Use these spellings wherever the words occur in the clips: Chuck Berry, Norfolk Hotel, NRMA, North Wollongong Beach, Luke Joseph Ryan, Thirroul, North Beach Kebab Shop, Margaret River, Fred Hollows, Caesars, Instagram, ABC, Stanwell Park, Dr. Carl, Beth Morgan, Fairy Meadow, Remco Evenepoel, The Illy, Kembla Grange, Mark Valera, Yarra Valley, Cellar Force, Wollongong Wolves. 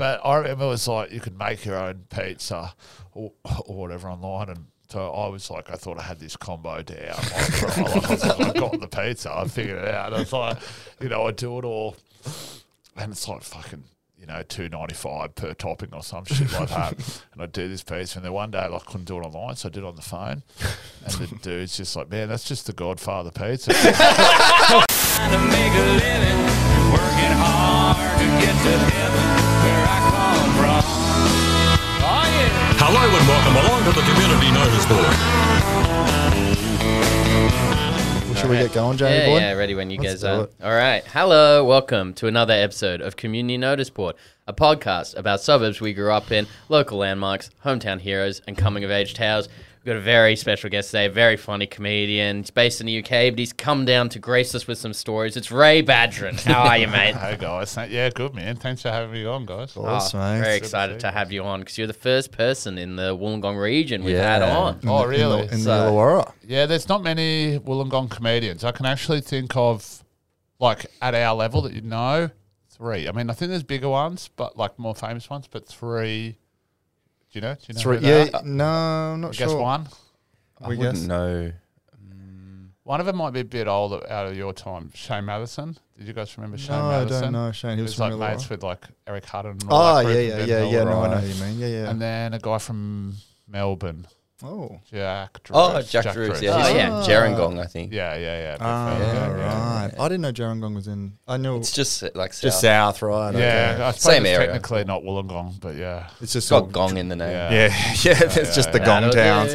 But I remember it was like you could make your own pizza or whatever online, and so I was like, I thought I had this combo down. I got the pizza, I figured it out. And I was like, you know, I do it all, and it's like fucking, you know, $2.95 per topping or some shit like that. And I'd do this pizza, and then one day like, I couldn't do it online, so I did it on the phone. And the dude's just like, man, that's just the Godfather pizza. Trying to make a living, working hard to get to heaven where I come from. Oh, yeah. Hello and welcome along to the Community Notice Board. Well, should we get going, Jamie boy? Yeah, ready when you guys are. All right. Hello, welcome to another episode of Community Notice Board, a podcast about suburbs we grew up in, local landmarks, hometown heroes, and coming-of-age tales. We've got a very special guest today, a very funny comedian. He's based in the UK, but he's come down to grace us with some stories. It's Ray Badran. How are you, mate? Hey, guys. Yeah, good, man. Thanks for having me on, guys. Awesome, mate. Very excited to have you on because you're the first person in the Wollongong region we've had on. Oh, really? In the Illawarra. Yeah, there's not many Wollongong comedians. I can actually think of, like, at our level that you know, three. I mean, I think there's bigger ones, but, like, more famous ones, but three... Do you know three, yeah, no, I'm not sure. Guess one? I wouldn't know. One of them might be a bit older, out of your time. Shane Madison. Did you guys remember Shane Madison? I don't know Shane. He was from like mates with like Eric Hutton. And all yeah. No, I know who you mean. Yeah. And then a guy from Melbourne. Oh. Jack Drews. Oh, Jack Drews. Yeah. Oh, yeah. Gerringong, I think. Yeah. Right. Yeah. I didn't know Gerringong was in... I knew... It's just like south. Just south, right? Yeah. Okay. I suppose same area. Technically not Wollongong, but yeah. It's just got Gong in the name. Yeah. It's just the Gong town.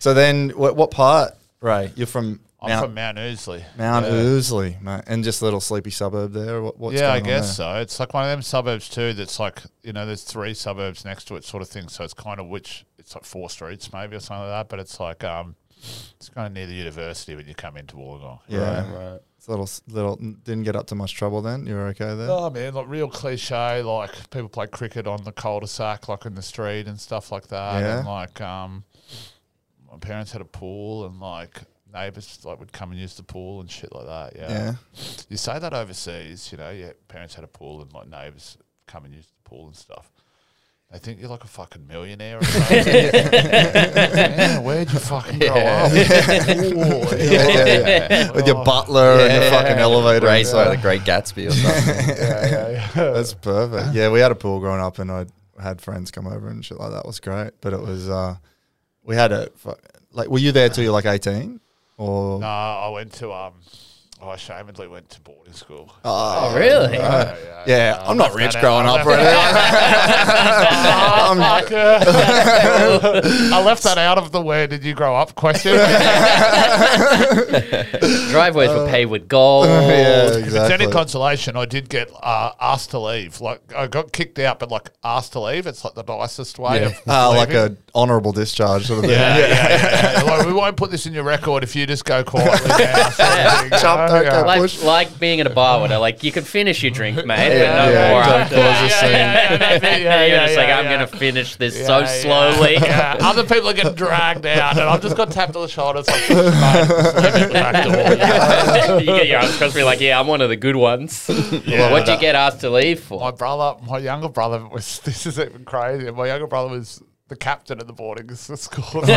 So then, what part, Ray? You're from... I'm from Mount Ousley. Mount Ousley, mate. And just a little sleepy suburb there. What's going on there? I guess so. It's like one of them suburbs too that's like, you know, there's three suburbs next to it sort of thing. So it's kind of it's like four streets maybe or something like that. But it's like, it's kind of near the university when you come into Wollongong. Yeah, right. It's a little, didn't get up to much trouble then? You were okay there? Oh, man, like real cliche, like people play cricket on the cul-de-sac, like in the street and stuff like that. Yeah. And like, my parents had a pool and like... neighbours like would come and use the pool and shit like that. Yeah. You say that overseas, you know, your parents had a pool and like neighbours come and use the pool and stuff. They think you're like a fucking millionaire or something. Man, where'd you fucking grow up? With your butler and your fucking elevator. Raised like a Great Gatsby or something. That's perfect. Yeah, we had a pool growing up and I had friends come over and shit like that. It was great. But it was, we had a, like, were you there till you're like 18? Or no, I went to I shamedly went to boarding school. Oh, really? Yeah, I'm not rich growing up. I left that out of the "where did you grow up" question. Driveways were paved with gold. Yeah, exactly. If it's any consolation, I did get asked to leave. Like I got kicked out, but like asked to leave. It's like the nicest way of like an honourable discharge sort of thing. Yeah. Like, we won't put this in your record if you just go quietly now. Like being at a bar where they're like, you can finish your drink, mate. You're just like, I'm going to finish this slowly. Yeah. Other people are getting dragged out, and I've just got tapped on the shoulder. It's like, no, you get your arms crossed, be like, yeah, I'm one of the good ones. Well, what'd you get asked to leave for? My younger brother was, this is even crazy, my younger brother was the captain at the boarding school. He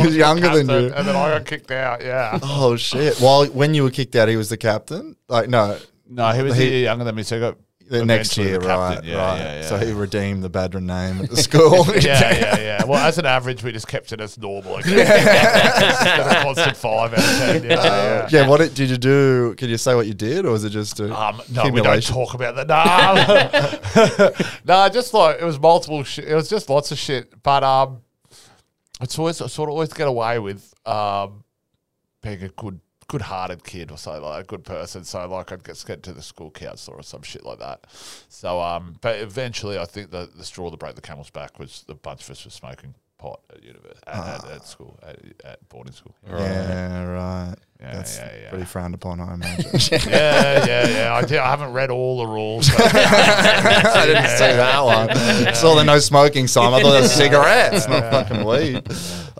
was younger than you. And then I got kicked out, Oh, shit. Well, when you were kicked out, he was the captain? Like, no. No, he was a year younger than me, so he got... The next year, right? Yeah. So he redeemed the Badran name at the school. Yeah. Well, as an average, we just kept it as normal. Like, constant 5 out of 10. Yeah. What did you do? Can you say what you did, or was it just a no? We don't talk about that. No, just like it was multiple. It was just lots of shit. But I sort of always get away with being a good-hearted kid or something like that, a good person. So, like, I'd get to the school counsellor or some shit like that. So, but eventually I think the straw that broke the camel's back was the bunch of us were smoking pot at university, at boarding school. Right. Yeah, right. That's pretty frowned upon, I imagine. I haven't read all the rules. I didn't see that one. Saw the no smoking sign. I thought it was cigarettes, not fucking weed.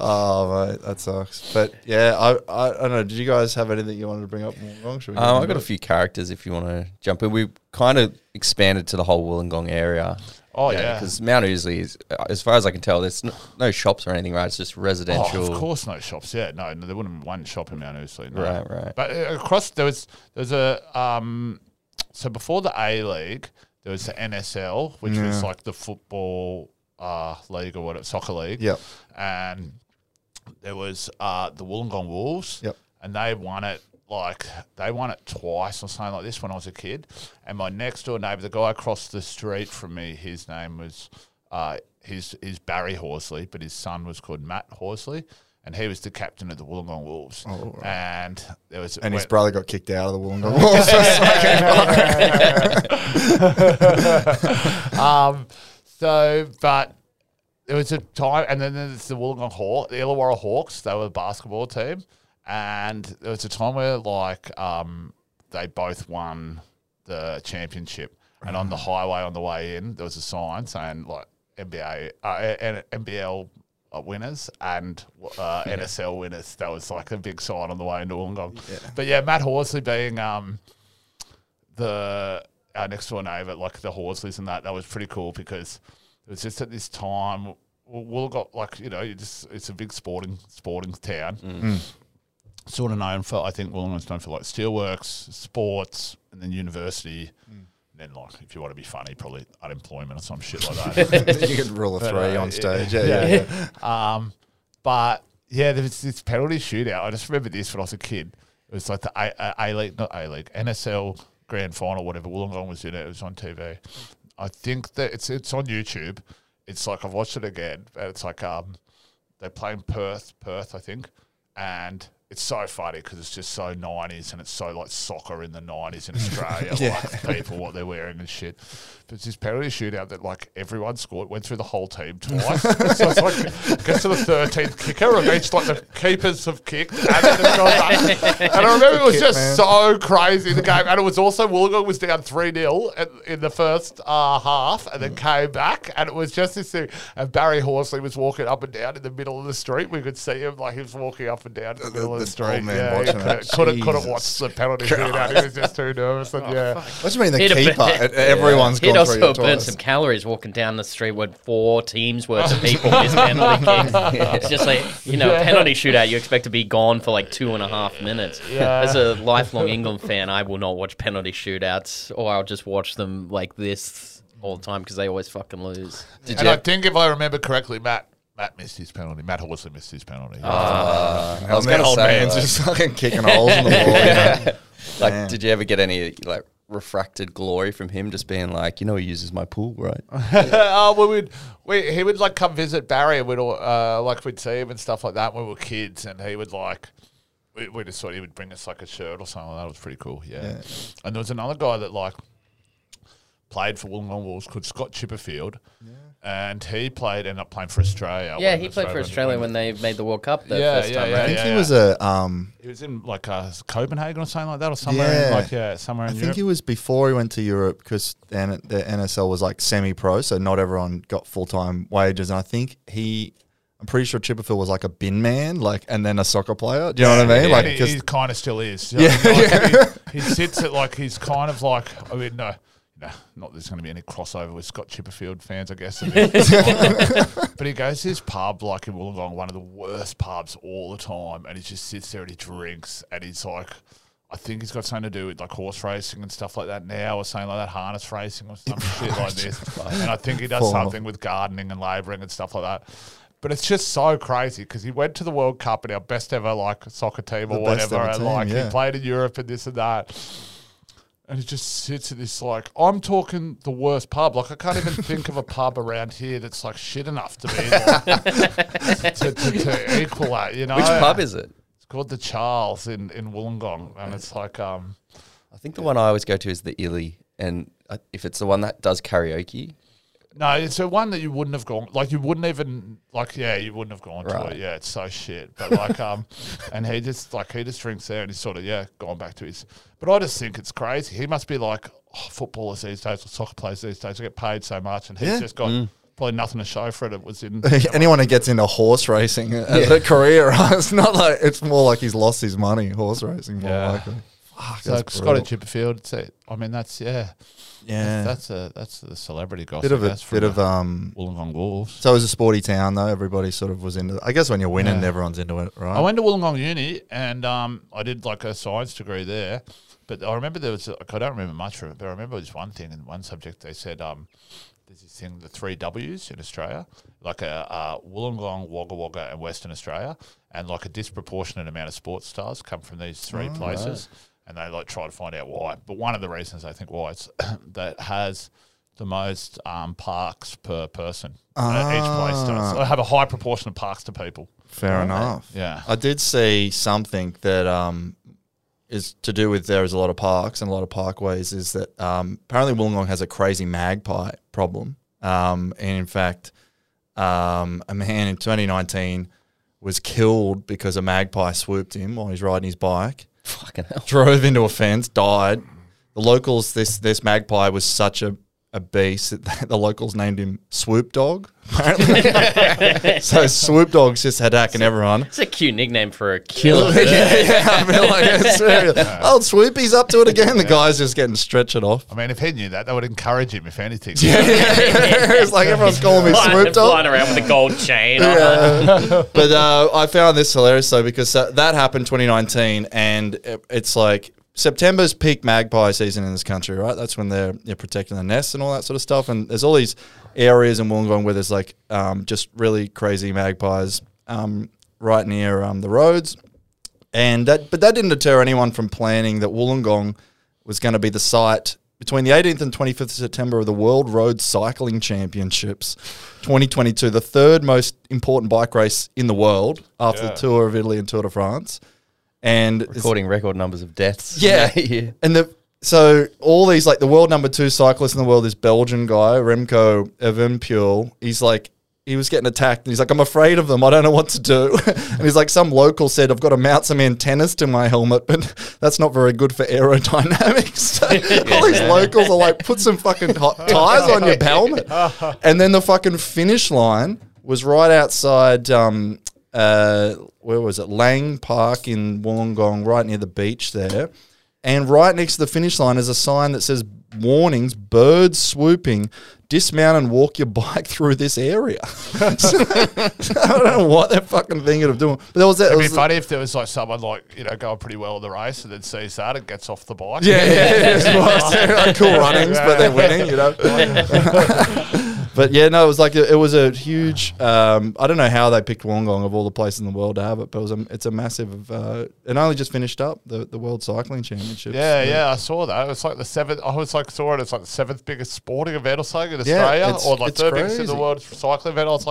Oh, mate, that sucks. But, yeah, I don't know. Did you guys have anything you wanted to bring up? Wollongong? I've got a few characters if you want to jump in. We kind of expanded to the whole Wollongong area. Oh, yeah. Because Mount Ousley, is, as far as I can tell, there's no shops or anything, right? It's just residential. Oh, of course no shops, yeah. No, there wouldn't be one shop in Mount Ousley. No. Right, right. But across, there was a... so before the A-League, there was the NSL, which was like the football league or whatever, soccer league. Yep. And there was the Wollongong Wolves. Yep. And they won it, like, they won it twice or something like this when I was a kid. And my next door neighbour, the guy across the street from me, his name was, he's Barry Horsley, but his son was called Matt Horsley. And he was the captain of the Wollongong Wolves. Oh, right. And there was his brother got kicked out of the Wollongong Wolves. But there was a time, and then there's the Wollongong Hawks, the Illawarra Hawks. They were the basketball team, and there was a time where like they both won the championship. And on the highway on the way in, there was a sign saying like NBL. Winners and NSL winners. That was like a big sign on the way into Wollongong. Yeah. But yeah, Matt Horsley being our next door neighbour, like the Horsleys and that was pretty cool because it was just at this time Wollongong, like it's a big sporting town. Sort of known for, I think Wollongong's known for like steelworks, sports, and then university. Then, like, if you want to be funny, probably unemployment or some shit like that. You could rule a three on stage. Yeah. But, yeah, there was this penalty shootout. I just remember this when I was a kid. It was like the A-League, not A-League, NSL grand final, whatever. Wollongong was in it. It was on TV. I think that it's on YouTube. It's like, I've watched it again. And it's like they're playing Perth, I think. And it's so funny because it's just so 90s and it's so like soccer in the 90s in Australia, like people, what they're wearing and shit. But it's this penalty shootout that like everyone scored, went through the whole team twice. So it's like, gets to the 13th kicker and each like the keepers have kicked. And I remember it was just so crazy, the game. And it was also, Wollongong was down 3-0 in the first half and then came back. And it was just this thing. And Barry Horsley was walking up and down in the middle of the street. We could see him, like he was walking up and down in the middle of the street. Couldn't watch the penalty shootout. He was just too nervous. And, what do you mean the keeper? Everyone's gone through it. He'd also burned some calories walking down the street with 4 teams worth of people. His penalty kicks. It's just like, a penalty shootout, you expect to be gone for like 2.5 minutes. Yeah. As a lifelong England fan, I will not watch penalty shootouts, or I'll just watch them like this all the time because they always fucking lose. I think if I remember correctly, Matt missed his penalty. Matt Horsley missed his penalty. I was going to say, just fucking kicking holes in the wall. Did you ever get any like refracted glory from him? Just being like, he uses my pool, right? He would like come visit Barry, and we'd all, we'd see him and stuff like that when we were kids, and he would like. We just thought he would bring us like a shirt or something. That was pretty cool, yeah. And there was another guy that like played for Wollongong Wolves called Scott Chipperfield. Yeah. And he ended up playing for Australia. Yeah, he played for Australia when they made the World Cup the first time, right? I think he was he was in like Copenhagen or something like that, or somewhere somewhere in Europe. I think it was before he went to Europe because the NSL was like semi-pro, so not everyone got full-time wages. And I think I'm pretty sure Chipperfield was like a bin man, and then a soccer player. Do you know what I mean? He kind of still is. He sits at he's kind of like, Nah, not there's going to be any crossover with Scott Chipperfield fans, I guess. But he goes to this pub, in Wollongong, one of the worst pubs all the time, and he just sits there and he drinks, and he's like, I think he's got something to do with horse racing and stuff like that now, or something like that, harness racing or some shit like this. And I think he does something with gardening and labouring and stuff like that. But it's just so crazy because he went to the World Cup and our best ever soccer team or whatever, and he played in Europe and this and that. And it just sits at this, I'm talking the worst pub. I can't even think of a pub around here that's, shit enough to be, to equal that, Which pub is it? It's called The Charles in Wollongong. And it's I think the one I always go to is The Illy. And if it's the one that does karaoke... No, it's a one that you wouldn't have gone... you wouldn't even... you wouldn't have gone to it. Yeah, it's so shit. But, and he just, he just drinks there and he's sort of, gone back to his... But I just think it's crazy. He must be footballers these days or soccer players these days. They get paid so much and he's just got... probably nothing to show for it. It was in anyone who gets into horse racing as a career, right? It's not like, it's more like he's lost his money horse racing, more likely. Fuck, so Scott Chipperfield, I mean, that's that's the celebrity gossip. Bit of Wollongong Wolves. So it was a sporty town though. Everybody sort of was into it. I guess when you're winning, everyone's into it, right? I went to Wollongong Uni and I did like a science degree there, but I remember there was I don't remember much of it, but I remember this one thing in one subject they said there's this thing, the three W's in Australia, like Wollongong, Wagga Wagga, and Western Australia, and like a disproportionate amount of sports stars come from these three places. Right. And they like try to find out why. But one of the reasons I think why it's that has the most parks per person. Each place does. So they have a high proportion of parks to people. Fair enough. Yeah. I did see something that is to do with there is a lot of parks and a lot of parkways, is that apparently Wollongong has a crazy magpie problem. And in fact, a man in 2019 was killed because a magpie swooped him while he's riding his bike. Fucking hell. Drove into a fence, died. The locals, this magpie was such a beast that the locals named him Swoop Dog, apparently. So Swoop Dog's just attacking everyone. It's a cute nickname for a killer. I mean, like, it's serious. Old Swoopy's up to it again. The guy's just getting stretched off. I mean, if he knew that, that would encourage him, if anything. It's like everyone's calling me Swoop Dog. Flying around with a gold chain on. But I found this hilarious, though, because that happened 2019, and it's like, September's peak magpie season in this country, right? That's when they're protecting the nests and all that sort of stuff. And there's all these areas in Wollongong where there's like just really crazy magpies right near the roads. But that didn't deter anyone from planning that Wollongong was going to be the site between the 18th and 25th of September of the World Road Cycling Championships 2022, the third most important bike race in the world after the Tour of Italy and Tour de France. And recording record numbers of deaths. Yeah. And so all these, like, the world #2 cyclist in the world, this Belgian guy, Remco Evenepoel, he's like, he was getting attacked and he's like, I'm afraid of them. I don't know what to do. And he's like, some local said, I've got to mount some antennas to my helmet, but that's not very good for aerodynamics. So all these locals are like, put some fucking tires on your helmet. And then the fucking finish line was right outside, where was it? Lang Park in Wollongong, right near the beach there. And right next to the finish line is a sign that says, warnings, birds swooping, dismount and walk your bike through this area. So, I don't know what they're fucking thinking of doing. But there was that, it'd be funny if there was like someone like, you know, going pretty well in the race and then sees that and gets off the bike. Like, cool runnings, but they're winning, you know. But yeah, no, it was like it was a huge. I don't know how they picked Wollongong of all the places in the world to have it, but it was it's a massive. It only just finished up the World Cycling Championships. Yeah, I saw that. It was like the seventh. I was like saw it. It's like the seventh biggest sporting event or something in Australia, or like third biggest in the world cycling event. I was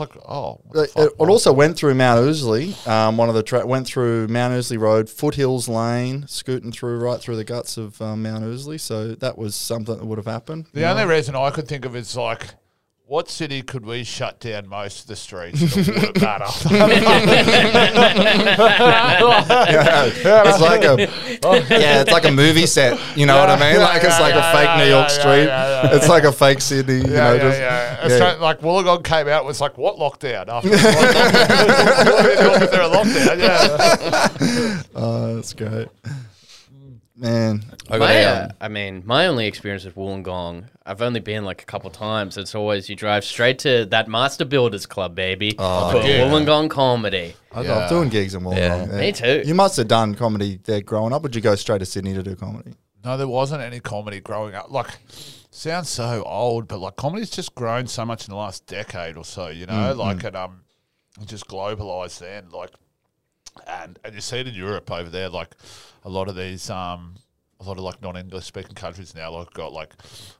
like, oh. It also went through Mount Ousley. One of the went through Mount Ousley Road, Foothills Lane, scooting through right through the guts of Mount Ousley. So that was something that would have happened. The only reason I could think of is like, what city could we shut down most of the streets? It wouldn't matter. It's like a movie set. You know what I mean? Like it's like a fake New York street. It's like a fake Sydney. So, like Wollongong came out was like, what lockdown? After lockdown. Yeah. Oh, that's great. Man, I mean, my only experience with Wollongong, I've only been like a couple of times. It's always you drive straight to that Master Builders Club, baby, for Wollongong comedy. I love doing gigs in Wollongong. Yeah. Me too. You must have done comedy there growing up, or did you go straight to Sydney to do comedy? No, there wasn't any comedy growing up. Like, sounds so old, but like comedy's just grown so much in the last decade or so. You know, it just globalized then, like. And you see it in Europe over there, like a lot of these, a lot of like non-English speaking countries now, like got like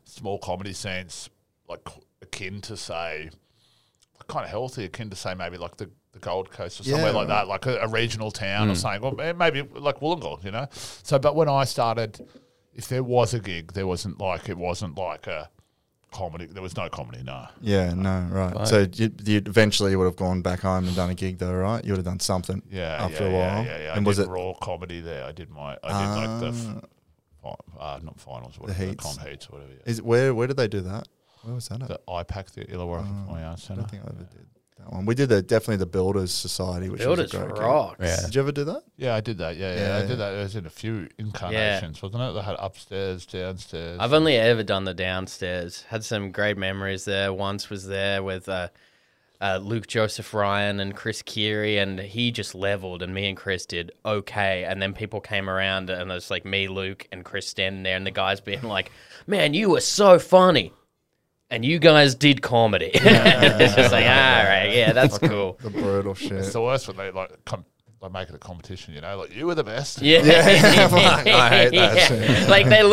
small comedy scenes, like akin to say, kind of healthy, akin to say maybe like the Gold Coast or somewhere like that, like a regional town or something, or maybe like Wollongong, you know. So, but when I started, if there was a gig, it wasn't like a comedy. There was no comedy, no. Yeah, no, right. But so you eventually would have gone back home and done a gig, though, right? You would have done something. After a while. Yeah. And I did raw comedy there. I did like the not finals, whatever, the heats. The com heats, whatever. Where did they do that? Where was that at? The IPAC, the Illawarra Performing Arts Centre. I don't think I ever did that one. We did definitely the Builders Society, which Builders was a great rocks. Yeah. Did you ever do that? Yeah, I did that. Yeah. I did that. It was in a few incarnations, wasn't it? They had upstairs, downstairs. I've only ever done the downstairs. Had some great memories there. Once was there with Luke Joseph Ryan and Chris Keary, and he just leveled, and me and Chris did okay. And then people came around, and it was like me, Luke, and Chris standing there, and the guys being like, "Man, you were so funny, and you guys did comedy." Yeah. It's just like, all right, yeah, that's like cool. The brutal shit. It's the worst when they like make it a competition, you know, like you were the best. Yeah. I hate that shit. Like they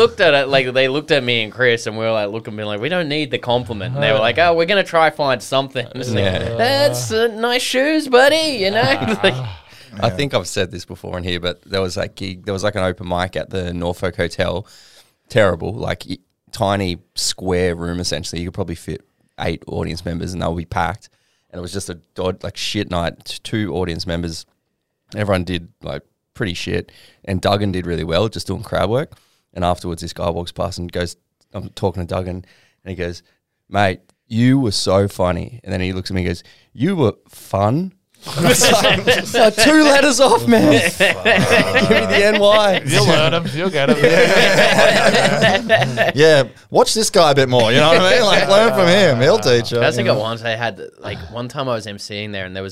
looked at me and Chris, and we were like, looking, being like, we don't need the compliment. And they were like, oh, we're gonna try find something. Like, that's nice shoes, buddy. You know. I think I've said this before in here, but there was that gig. There was like an open mic at the Norfolk Hotel. Terrible, like tiny square room. Essentially, you could probably fit 8 audience members, and they'll be packed. And it was just a shit night. 2 audience members. Everyone did like pretty shit, and Duggan did really well, just doing crowd work. And afterwards, this guy walks past and goes, "I'm talking to Duggan," and he goes, "Mate, you were so funny." And then he looks at me and goes, "You were fun." It's like 2 letters off, man. Give me the NY. You'll learn them. You'll get them. Yeah, watch this guy a bit more. You know what I mean? Like learn from him. He'll teach you. I think at once I had one time I was emceeing there, and there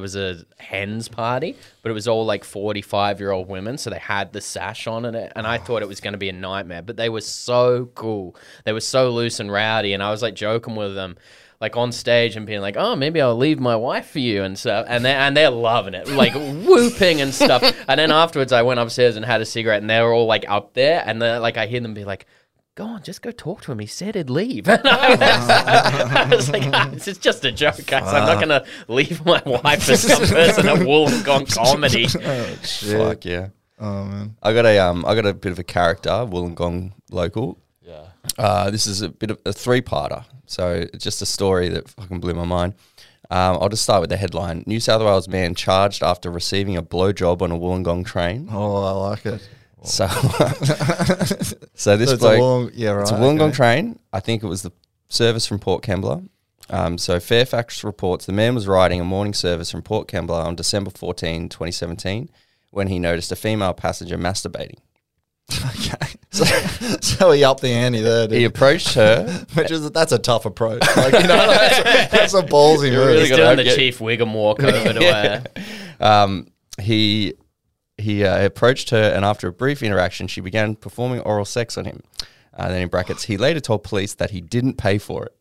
was a hens party, but it was all like 45-year-old women, so they had the sash on, and I thought it was going to be a nightmare, but they were so cool. They were so loose and rowdy, and I was like joking with them. Like on stage and being like, oh, maybe I'll leave my wife for you and stuff. And they're loving it, like whooping and stuff. And then afterwards I went upstairs and had a cigarette, and they were all like up there. And then like I hear them be like, go on, just go talk to him. He said he'd leave. And I was like, this is just a joke, guys. I'm not going to leave my wife for some person at Wollongong comedy. Oh, shit. Fuck, yeah. Oh, man. I got a bit of a character, Wollongong local. Yeah. This is a bit of a 3-parter, so just a story that fucking blew my mind. I'll just start with the headline. New South Wales man charged after receiving a blowjob on a Wollongong train. Oh, I like it. So it's a Wollongong train. I think it was the service from Port Kembla. So Fairfax reports the man was riding a morning service from Port Kembla on December 14, 2017 when he noticed a female passenger masturbating. Okay. So he upped the ante there, dude. He approached her. That's a tough approach. Like, you know, that's a ballsy move. Really doing the Chief Wiggum walk over to her. He approached her, and after a brief interaction, she began performing oral sex on him. Then in brackets, he later told police that he didn't pay for it.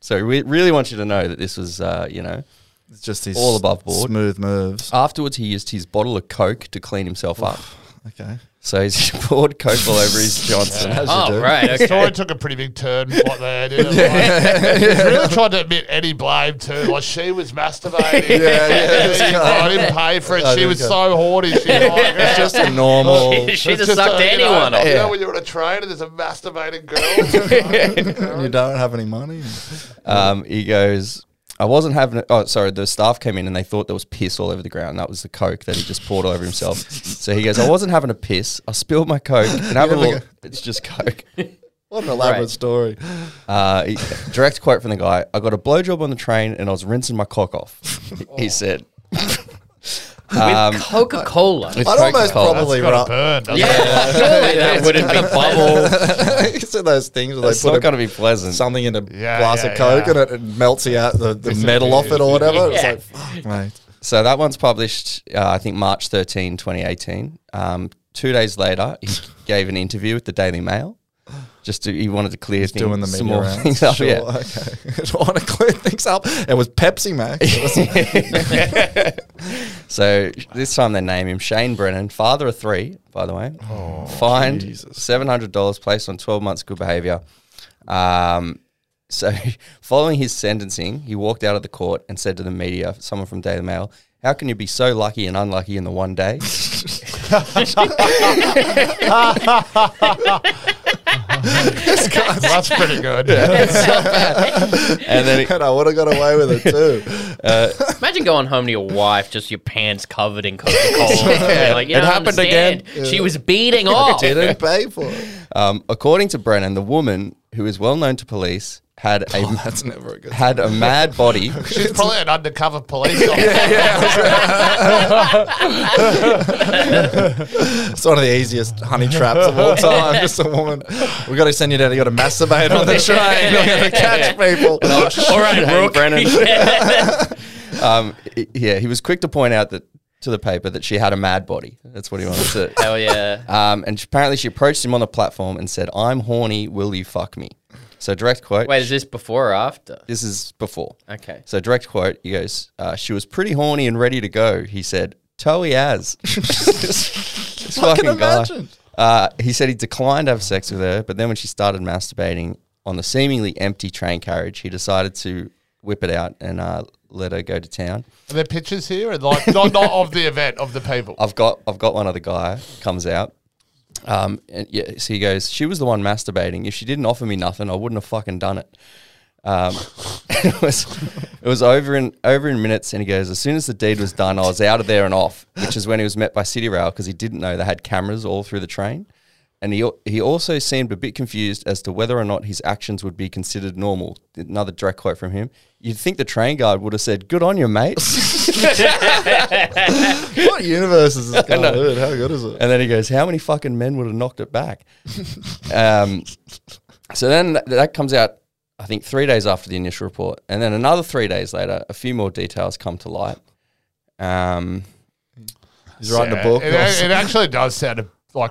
So we really want you to know that this was, it's just his all above board. Smooth moves. Afterwards, he used his bottle of Coke to clean himself up. Okay. So he's poured Coke all over his Johnson. Yeah. Oh, right. Okay. The story took a pretty big turn. What they did. He's really tried to admit any blame too. Like, she was masturbating. I didn't pay for it. She was so horny. She it's just a normal. She just sucked anyone off. You know, when you're on a train and there's a masturbating girl. You don't have any money. He goes, I wasn't having it. Oh, sorry. The staff came in and they thought there was piss all over the ground. That was the Coke that he just poured all over himself. So he goes, I wasn't having a piss. I spilled my Coke. And have a look. It's just Coke. What an elaborate story. Direct quote from the guy. I got a blowjob on the train and I was rinsing my cock off, he said. With Coca-Cola. I'd almost probably run. Surely that wouldn't be bubble. So those things where it's not going to be pleasant. Something in a glass of Coke and it melts you out the metal off it or whatever. It's like, fuck, mate. So that one's published, I think, March 13, 2018. 2 days later, he gave an interview with the Daily Mail. He wanted to clear things up. Sure, yeah. Okay. I want to clear things up. It was Pepsi Max. So this time they name him Shane Brennan, father of 3, by the way. Oh, fined $700, placed on 12 months good behaviour. So following his sentencing, he walked out of the court and said to the media, someone from Daily Mail, how can you be so lucky and unlucky in the one day? This guy's that's pretty good. Yeah. And then I would have got away with it too. Imagine going home to your wife, just your pants covered in Coca-Cola. It happened again. Yeah. She was beating off. Didn't pay for it. According to Brennan, the woman, who is well known to police, had a mad body. She's probably an undercover police officer. It's one of the easiest honey traps of all time. Just a woman. We've got to send you down. You got to masturbate on the train. You're going to catch people. All right, Brooke. Brennan. Yeah, he was quick to point out that to the paper that she had a mad body. That's what he wanted to. Hell yeah. And apparently she approached him on the platform and said, "I'm horny, will you fuck me?" So direct quote. Wait, is this before or after? This is before. Okay. So direct quote, he goes, "She was pretty horny and ready to go," he said. Toey as. This fucking imagine. Guy. He said he declined to have sex with her, but then when she started masturbating on the seemingly empty train carriage, he decided to whip it out and let her go to town. Are there pictures here? Or like, not of the event, of the people. I've got one other guy comes out. And yeah, so he goes, "She was the one masturbating. If she didn't offer me nothing, I wouldn't have fucking done it." It was over in minutes, and he goes, "As soon as the deed was done, I was out of there and off," which is when he was met by City Rail because he didn't know they had cameras all through the train. And he also seemed a bit confused as to whether or not his actions would be considered normal. Another direct quote from him. "You'd think the train guard would have said, 'Good on you, mate.'" What universe is this guy? How good is it? And then he goes, "How many fucking men would have knocked it back?" So then that comes out, I think, 3 days after the initial report. And then another 3 days later, a few more details come to light. He's writing a book. It actually does sound like...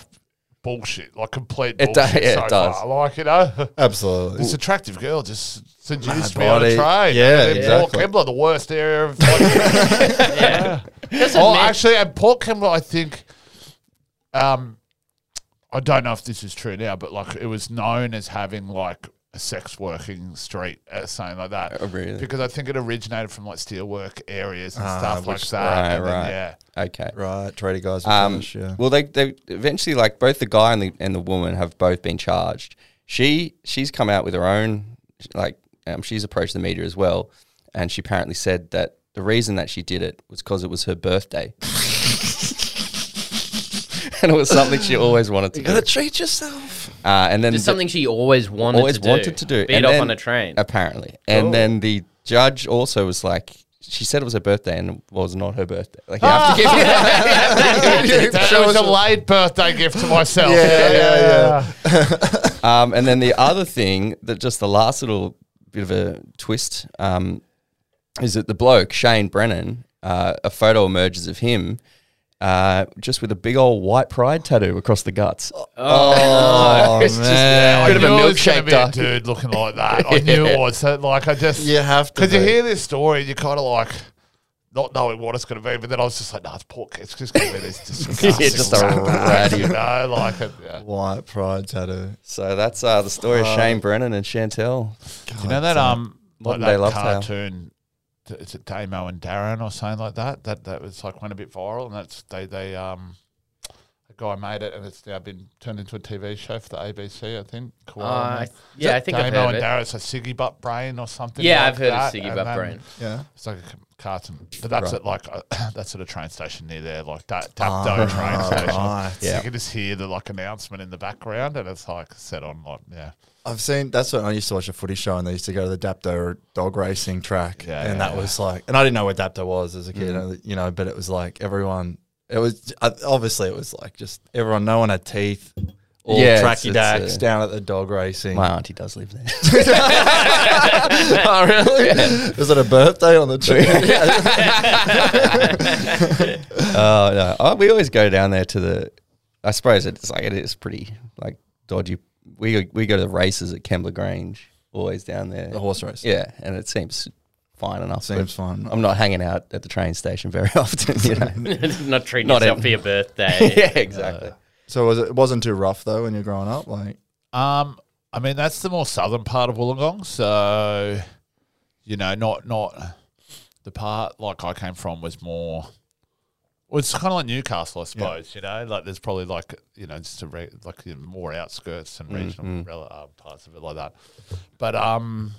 bullshit, like complete bullshit. It does. Like, you know, absolutely. This attractive girl just seduced me on a train. Yeah, exactly. Port Kembla, the worst area of. Like, yeah. Oh, actually, at Port Kembla, I think, I don't know if this is true now, but like it was known as having like a sex working street, something like that. Oh, really? Because I think it originated from like steelwork areas and stuff like that. Right. Then, yeah. Okay. Right. Tradie guys. Yeah. Well, they eventually, like, both the guy and the woman have both been charged. She's come out with her own, like, she's approached the media as well, and she apparently said that the reason that she did it was because it was her birthday. And it was something she always wanted to do. You gotta treat yourself. And then something she always wanted to do. Beat off on a train. Apparently. And then the judge also was like, she said it was her birthday and it was not her birthday. Like, you have to give it. That was a late birthday gift to myself. Yeah. And then the other thing, that just the last little bit of a twist, is that the bloke, Shane Brennan, a photo emerges of him just with a big old white pride tattoo across the guts. Oh, it's man. Just yeah, bit of a milkshake duck. Dude looking like that. I knew it was. So, like, I just... You have to. Because you hear this story and you're kind of like... not knowing what it's going to be, but then I was just like, "No, it's pork. It's just going to be this disgusting, just a rad, you know, like a white pride tattoo." So that's the story of Shane Brennan and Chantel. God, you know that like that cartoon. Is it Damo and Darren or something like that? That was like went a bit viral, and that's they a guy made it, and it's now been turned into a TV show for the ABC, I think. I think Damo I've heard and it. Darren, it's a Siggy Butt Brain or something. Yeah, like I've heard that. Of Siggy Butt Brain. Yeah, it's like a cartoon, but that's at like that's at a train station near there, like that Dapto train station. Right. So you can just hear the like announcement in the background, and it's like set on like I've seen, that's when I used to watch a footy show and they used to go to the Dapto dog racing track. Yeah, and that was like, and I didn't know where Dapto was as a kid, you know, but it was like everyone, it was, obviously it was like just everyone, no one had teeth, all tracky dacks down at the dog racing. My auntie does live there. Oh, really? Yeah. Was it a birthday on the tree? No. We always go down there to the, I suppose it's like, it is pretty like dodgy. We go to the races at Kembla Grange, always down there. The horse race. Yeah, and it seems fine enough. Seems fine. I'm not hanging out at the train station very often, you know. Not treating yourself for your birthday. Yeah, exactly. So wasn't too rough, though, when you were growing up? Like, I mean, that's the more southern part of Wollongong, so, you know, not the part, like, I came from was more... Well, it's kind of like Newcastle, I suppose, you know? Like, there's probably, like, you know, just like more outskirts and regional parts of it like that. But, no,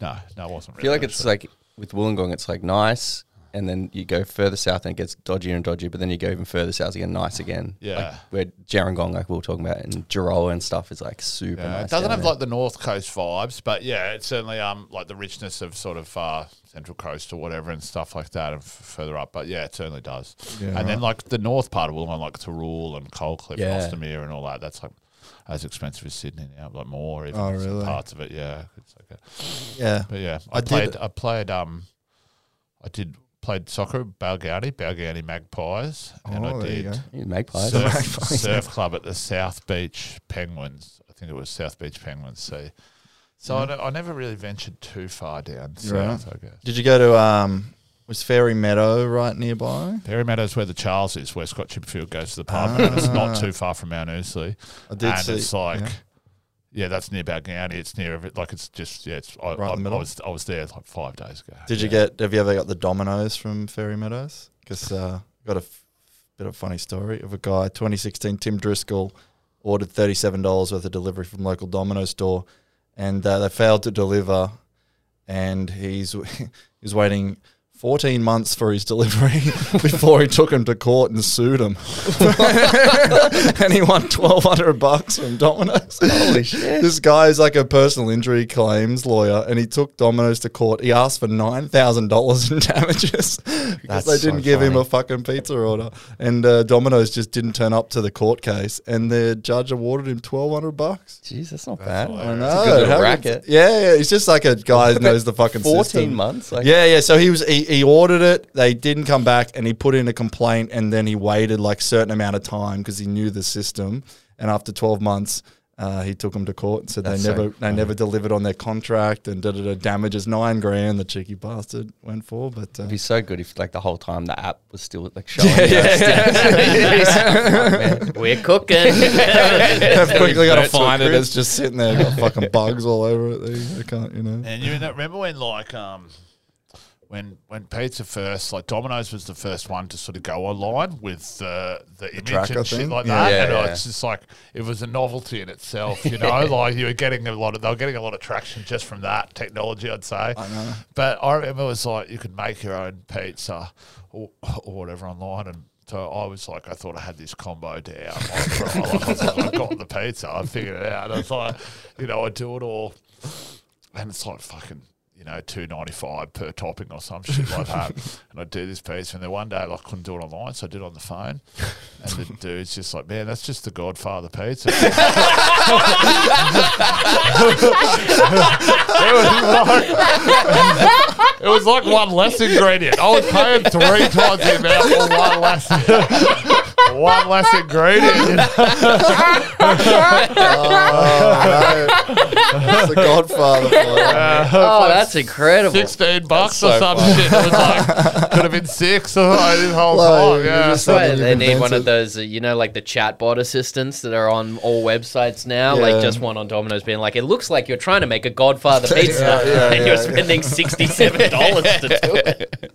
it wasn't really. I feel like it's, like, with Wollongong, it's, like, nice. and then you go further south and it gets dodgier and dodgier, but then you go even further south again, nice again. Yeah. Like where Gerringong, like we were talking about, and Girola and stuff is like super nice. It doesn't have like the North Coast vibes, but yeah, it's certainly like the richness of sort of Central Coast or whatever and stuff like that and further up. But yeah, it certainly does. Yeah, and then like the north part of Wollongong, like Tarul and Coalcliff and Austinmer and all that, that's like as expensive as Sydney now, like more even some parts of it. Yeah, it's like a, but yeah, I played soccer at Balgownie Magpies, and I did Magpies surf club at the South Beach Penguins. I think it was South Beach Penguins. So I never really ventured too far down south. I guess. Did you go to was Fairy Meadow right nearby? Fairy Meadow's where the Charles is, where Scott Chipperfield goes to the pub, and it's not too far from Mount Ousley. Yeah, that's near Balgownie. It's near every, like it's just I was there like 5 days ago. Have you ever got the Dominoes from Fairy Meadows? Because got a bit of a funny story of a guy. 2016, Tim Driscoll ordered $37 worth of delivery from local Domino store, and they failed to deliver, and he's waiting 14 months for his delivery before he took him to court and sued him. And he won $1,200 from Domino's. Holy shit. This guy is like a personal injury claims lawyer, and he took Domino's to court. He asked for $9,000 in damages because they didn't give him a fucking pizza order. And Domino's just didn't turn up to the court case, and the judge awarded him $1,200. Jeez, that's not bad. I know. It's a good little racket. Yeah. He's just like a guy who knows the fucking 14 system. 14 months? Like yeah. So he ordered it, they didn't come back, and he put in a complaint, and then he waited like a certain amount of time because he knew the system. And after 12 months, he took them to court and said they never delivered on their contract and damages $9,000 the cheeky bastard went for. But it'd be so good if like the whole time the app was still like showing. We're cooking. They've quickly got to find it. It's just sitting there, got fucking bugs all over it. They can't, you know. And you remember when like when pizza first, like Domino's was the first one to sort of go online with the image and shit like that, it's just like it was a novelty in itself, you know. Like they were getting a lot of traction just from that technology, I'd say. I know. But I remember it was like you could make your own pizza or whatever online, and so I was like, I thought I had this combo down. I got the pizza, I figured it out. I was like, you know, I do it all, and it's like fucking, you know, $2.95 per topping or some shit like that. And I'd do this piece, and then one day I couldn't do it online, so I did it on the phone. And the dude's just like, man, that's just the Godfather pizza. It was like one less ingredient. I was paying 3 times the amount for one less. One less ingredient. You know? That's the Godfather. That's incredible. $16 that's so or some shit. It was like, could have been 6 or this whole time. They need one of those, you know, like the chatbot assistants that are on all websites now. Yeah. Like just one on Domino's being like, it looks like you're trying to make a Godfather pizza, you're spending $67 to do it.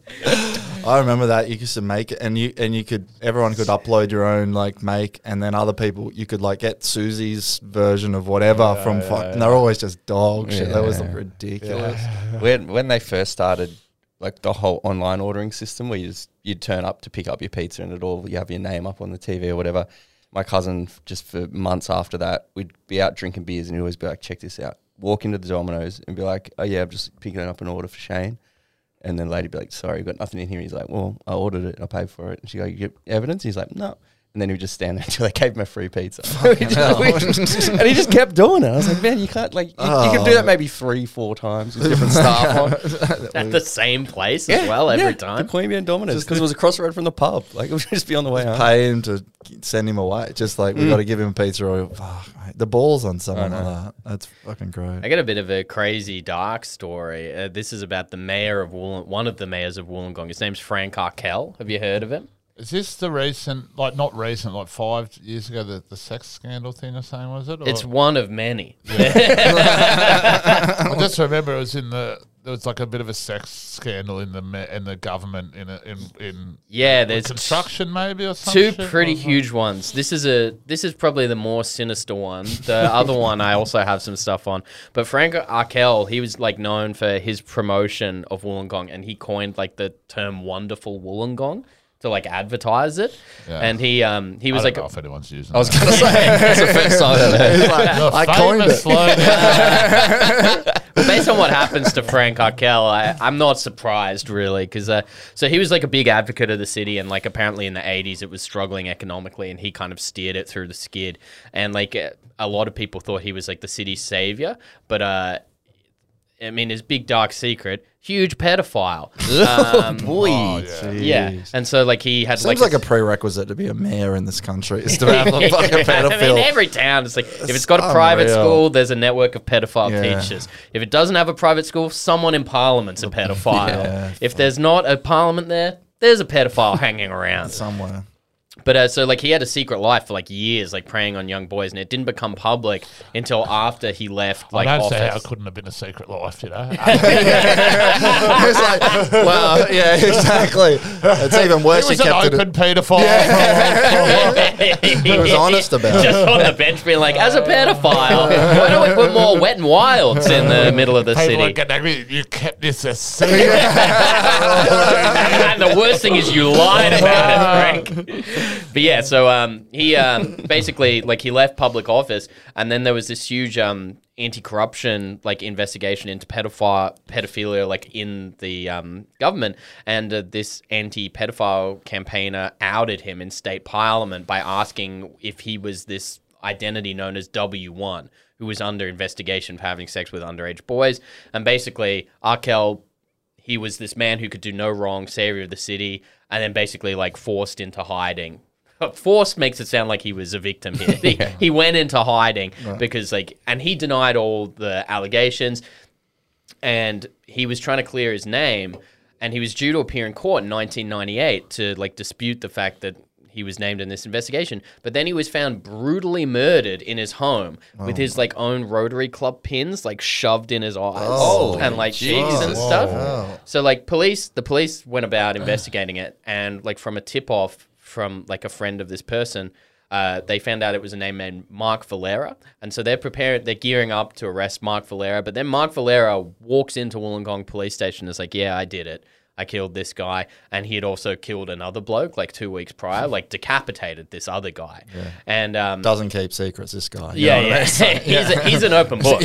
I remember that you used to make it, everyone could upload your own like make, and then other people you could like get Susie's version of whatever and they're always just dog shit. That was like, ridiculous. Yeah. When they first started like the whole online ordering system where you'd turn up to pick up your pizza and you have your name up on the TV or whatever. My cousin, just for months after that, we'd be out drinking beers and he'd always be like, check this out. Walk into the Domino's and be like, oh yeah, I'm just picking up an order for Shane. And then the lady be like, sorry, you've got nothing in here. He's like, well, I ordered it and I paid for it. And she go, you get evidence? He's like, no. And then he would just stand there until they gave him a free pizza. And he just kept doing it. I was like, man, you can't, like, you can do that maybe 3-4 times with different staff on. At the same place as every time. The Queen Anne Domino's, because it was across the road from the pub. Like, it would just be on the way home. Pay him to send him away. Just like, we've got to give him pizza or the balls on someone like that. That's fucking great. I got a bit of a crazy dark story. This is about the mayor of Wollongong, one of the mayors of Wollongong. His name's Frank Arkell. Have you heard of him? Is this the recent, like not recent, like 5 years ago, the sex scandal thing or something, was it? Or? It's one of many. Yeah. I just remember it was in the there was like a bit of a sex scandal in the government in yeah, there's construction maybe or something. Two pretty huge ones. This is probably the more sinister one. The other one I also have some stuff on. But Frank Arkell, he was like known for his promotion of Wollongong, and he coined like the term "wonderful Wollongong" to like advertise it. Yeah. And he was like, I don't know if anyone's using it. I was going to say, that's the first time I've heard. Like, I coined it. Well, based on what happens to Frank Arkell, I'm not surprised really, because so he was like a big advocate of the city, and like apparently in the 80s it was struggling economically, and he kind of steered it through the skid, and like a lot of people thought he was like the city's savior, but I mean, his big dark secret, huge pedophile. Boy. Oh, yeah. And so, like, he had... Seems like a prerequisite to be a mayor in this country is to have a fucking pedophile. I mean, every town, it's like, if it's got a private school, there's a network of pedophile teachers. If it doesn't have a private school, someone in parliament's a pedophile. Yeah, if there's not a parliament there's a pedophile hanging around. Somewhere. But so, like, he had a secret life for, like, years, like, preying on young boys, and it didn't become public until after he left, like, office. I don't say how it couldn't have been a secret life, you know? It's like, well, yeah, exactly. It's even worse. He was an open pedophile. Yeah. He was honest about it. Just on the bench being like, as a pedophile, why don't we put more wet and wilds in the middle of the city? Like, you kept this a secret. And the worst thing is you lied about it, Frank. But yeah, so he basically, like, he left public office, and then there was this huge anti-corruption, like, investigation into pedophilia, like, in the government, and this anti-pedophile campaigner outed him in state parliament by asking if he was this identity known as W1, who was under investigation for having sex with underage boys. And basically, Arkell, he was this man who could do no wrong, savior of the city, and then basically, like, forced into hiding. Forced makes it sound like he was a victim here. He went into hiding because, like, and he denied all the allegations, and he was trying to clear his name, and he was due to appear in court in 1998 to, like, dispute the fact that he was named in this investigation. But then he was found brutally murdered in his home with his, like, own Rotary Club pins, like, shoved in his eyes and, like, cheeks and stuff. Wow. So, like, the police went about investigating it, and, like, from a tip-off from, like, a friend of this person, they found out it was a name named Mark Valera. And so they're gearing up to arrest Mark Valera. But then Mark Valera walks into Wollongong police station and is like, yeah, I did it. I killed this guy, and he had also killed another bloke like 2 weeks prior, like decapitated this other guy. Yeah. And doesn't keep secrets, this guy. You know what I mean? So, he's an open book.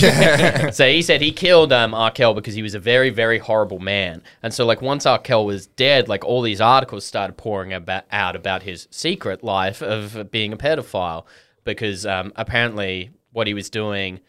So he said he killed Arkell because he was a very, very horrible man. And so, like, once Arkell was dead, like, all these articles started pouring out about his secret life of being a pedophile, because apparently what he was doing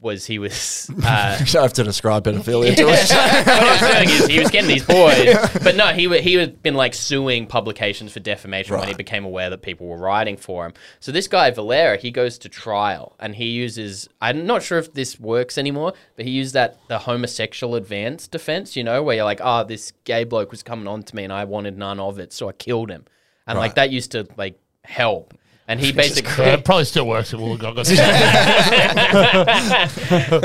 was he was... I have to describe pedophilia to us. What he was doing is he was getting these boys. But no, he had been, like, suing publications for defamation when he became aware that people were writing for him. So this guy, Valera, he goes to trial, and he uses... I'm not sure if this works anymore, but he used the homosexual advance defense, you know, where you're like, oh, this gay bloke was coming on to me and I wanted none of it, so I killed him. And, like, that used to, like, help. And he basically... It probably still works at Wollongong.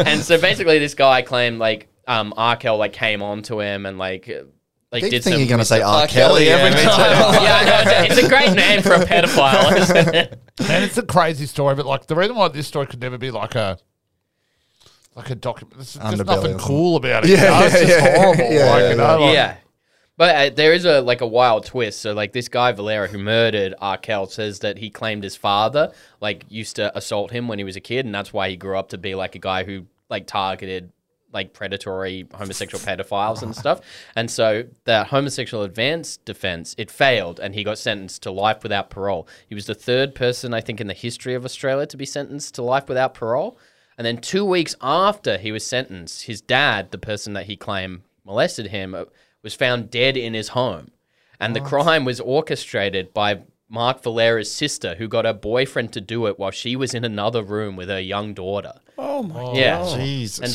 And so basically this guy claimed, like, Arkell, like, came on to him and, like did some... I think you're going to say R. Kelly every time. Yeah, no, it's a great name for a pedophile, isn't it? And it's a crazy story, but, like, the reason why this story could never be like a document... There's nothing cool about it. Yeah, it's just horrible. Yeah. But there is a wild twist. So, like, this guy Valera who murdered Arkell says that he claimed his father, like, used to assault him when he was a kid, and that's why he grew up to be, like, a guy who, like, targeted, like, predatory homosexual pedophiles and stuff. And so the homosexual advance defense, it failed, and he got sentenced to life without parole. He was the third person, I think, in the history of Australia to be sentenced to life without parole. And then 2 weeks after he was sentenced, his dad, the person that he claimed molested him, was found dead in his home. And the crime was orchestrated by Mark Valera's sister, who got her boyfriend to do it while she was in another room with her young daughter. Oh my God. Yeah. Jesus. And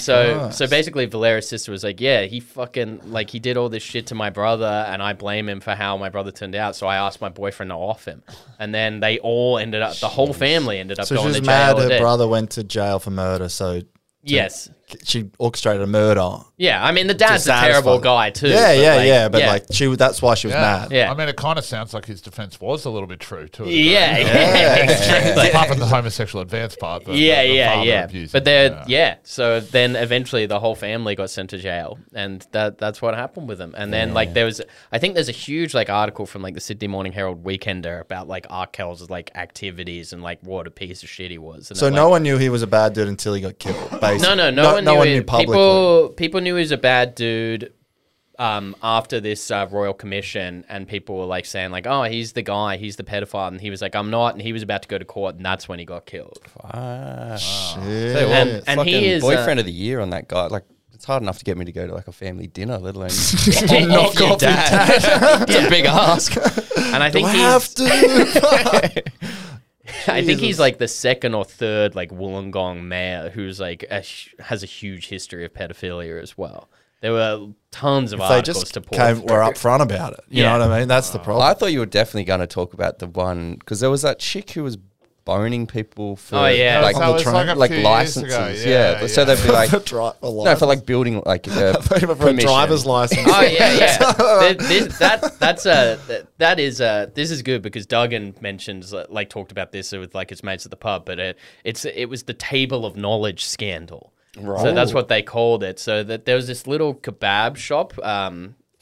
so basically Valera's sister was like, yeah, he fucking, like, he did all this shit to my brother, and I blame him for how my brother turned out, so I asked my boyfriend to off him. And then they all ended up, the whole family ended up going to jail. So she was mad her brother went to jail for murder, so... Yes. she orchestrated a murder. Yeah, I mean, the dad's a terrible guy too. Yeah, yeah, like, yeah. But like, that's why she was mad. Yeah. I mean, it kind of sounds like his defense was a little bit true to it. Yeah, exactly. Apart from the homosexual advance part. But the but they're, so then eventually the whole family got sent to jail, and that's what happened with them. And then like there was, I think there's a huge like article from like the Sydney Morning Herald Weekender about like Arkell's like activities and like what a piece of shit he was. And so no one knew he was a bad dude until he got killed. Basically. No one knew publicly. People knew he was a bad dude after this royal commission, and people were like saying like, oh, he's the guy, he's the pedophile, and he was like, I'm not, and he was about to go to court, and that's when he got killed. Wow. Shit. And he is boyfriend of the year on that guy. Like, it's hard enough to get me to go to like a family dinner, let alone knock off dad. It's a big ask. And I think I think he's like the second or third like Wollongong mayor who's like has a huge history of pedophilia as well. There were tons of articles to port. They just were upfront about it. You know what I mean? That's the problem. I thought you were definitely going to talk about the one, because there was that chick who was boning people for like licenses. Ago, yeah. So they'd be like for like building like a driver's license. Oh yeah, yeah. This is good, because Duggan mentions like talked about this with like his mates at the pub, but it was the table of knowledge scandal. Right. So that's what they called it. So that there was this little kebab shop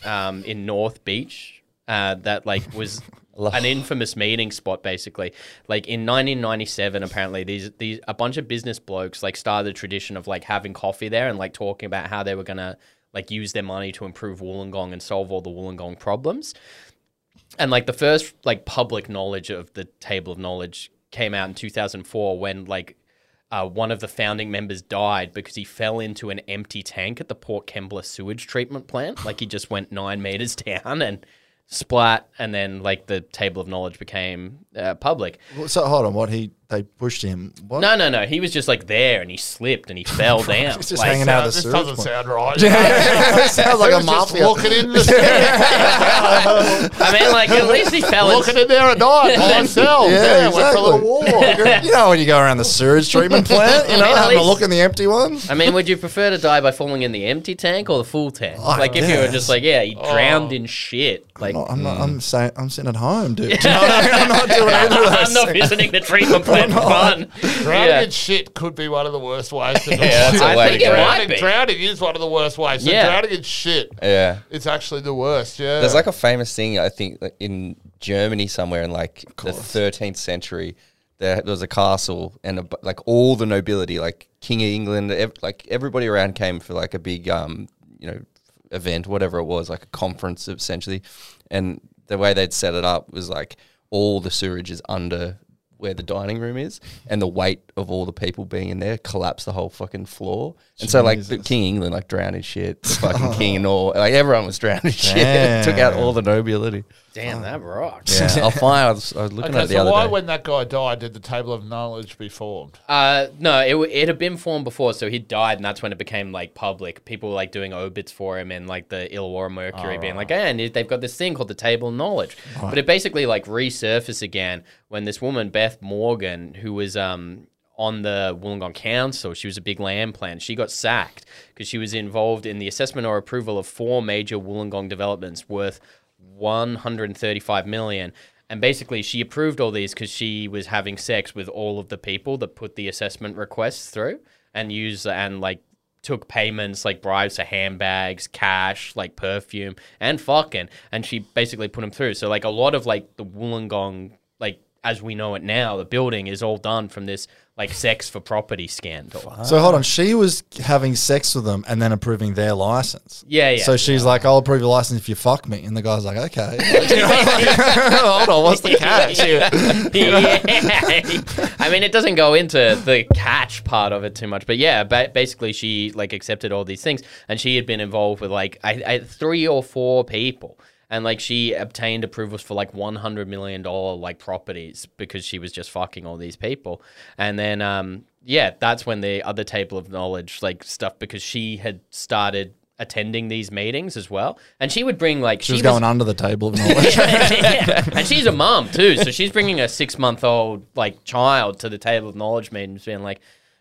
in North Beach that like was an infamous meeting spot, basically. Like in 1997, apparently these a bunch of business blokes like started the tradition of like having coffee there and like talking about how they were gonna like use their money to improve Wollongong and solve all the Wollongong problems. And like the first like public knowledge of the table of knowledge came out in 2004 when like one of the founding members died because he fell into an empty tank at the Port Kembla sewage treatment plant. Like he just went 9 meters down and splat, and then like the table of knowledge became public. So hold on, they pushed him? What? No. He was just like there, and he slipped, and he fell down. He's just hanging out of the sewage. This doesn't sound right. It sounds like a mafia. Walking in the sewage. I mean, like, at least he fell. Walking in there at night by himself. Yeah, exactly. Went for a little walk. You know, when you go around the sewage treatment plant, you know, having a look in the empty one. I mean, would you prefer to die by falling in the empty tank or the full tank? Oh, like, if you were just like, you drowned in shit. Like, I'm sitting at home, dude. You know what I mean? I'm not doing either of those. I'm not visiting the treatment plant. Drowning shit could be one of the worst ways to do it. I think it might be. Drowning is one of the worst ways. So drowning in shit, it's actually the worst. Yeah, there's like a famous thing, I think, in Germany somewhere in like the 13th century. There was a castle, and like all the nobility, like King of England, like everybody around came for like a big event, whatever it was, like a conference essentially. And the way they'd set it up was like all the sewerage is under where the dining room is, and the weight of all the people being in there collapsed the whole fucking floor. Jesus. And so like the King of England like drowned in shit, the fucking king and all, like everyone was drowned in shit. It took out all the nobility. Damn, that rocks. Yeah. I was looking at it the other day. So why, when that guy died, did the table of knowledge be formed? No, it had been formed before. So he died, and that's when it became like public. People were like doing obits for him, and like the Illawarra Mercury being like, hey, and they've got this thing called the table of knowledge. Right. But it basically like resurfaced again when this woman, Beth Morgan, who was on the Wollongong Council, she was a big land plan. She got sacked because she was involved in the assessment or approval of 4 major Wollongong developments worth $135 million, and basically she approved all these because she was having sex with all of the people that put the assessment requests through, and like took payments like bribes for handbags, cash, like perfume and fucking, and she basically put them through. So like a lot of like the Wollongong, like as we know it now, the building is all done from this like sex for property scandal. So hold on, she was having sex with them and then approving their license. Yeah, yeah. So she's like, I'll approve your license if you fuck me. And the guy's like, okay. Hold on, what's the catch here? I mean, it doesn't go into the catch part of it too much. But yeah, basically she like accepted all these things, and she had been involved with like 3 or 4 people. And like she obtained approvals for like $100 million like properties because she was just fucking all these people. And then, that's when the other table of knowledge like stuff, because she had started attending these meetings as well. And she would bring like... She was going under the table of knowledge. And she's a mom too. So she's bringing a 6-month-old like child to the table of knowledge meetings being like,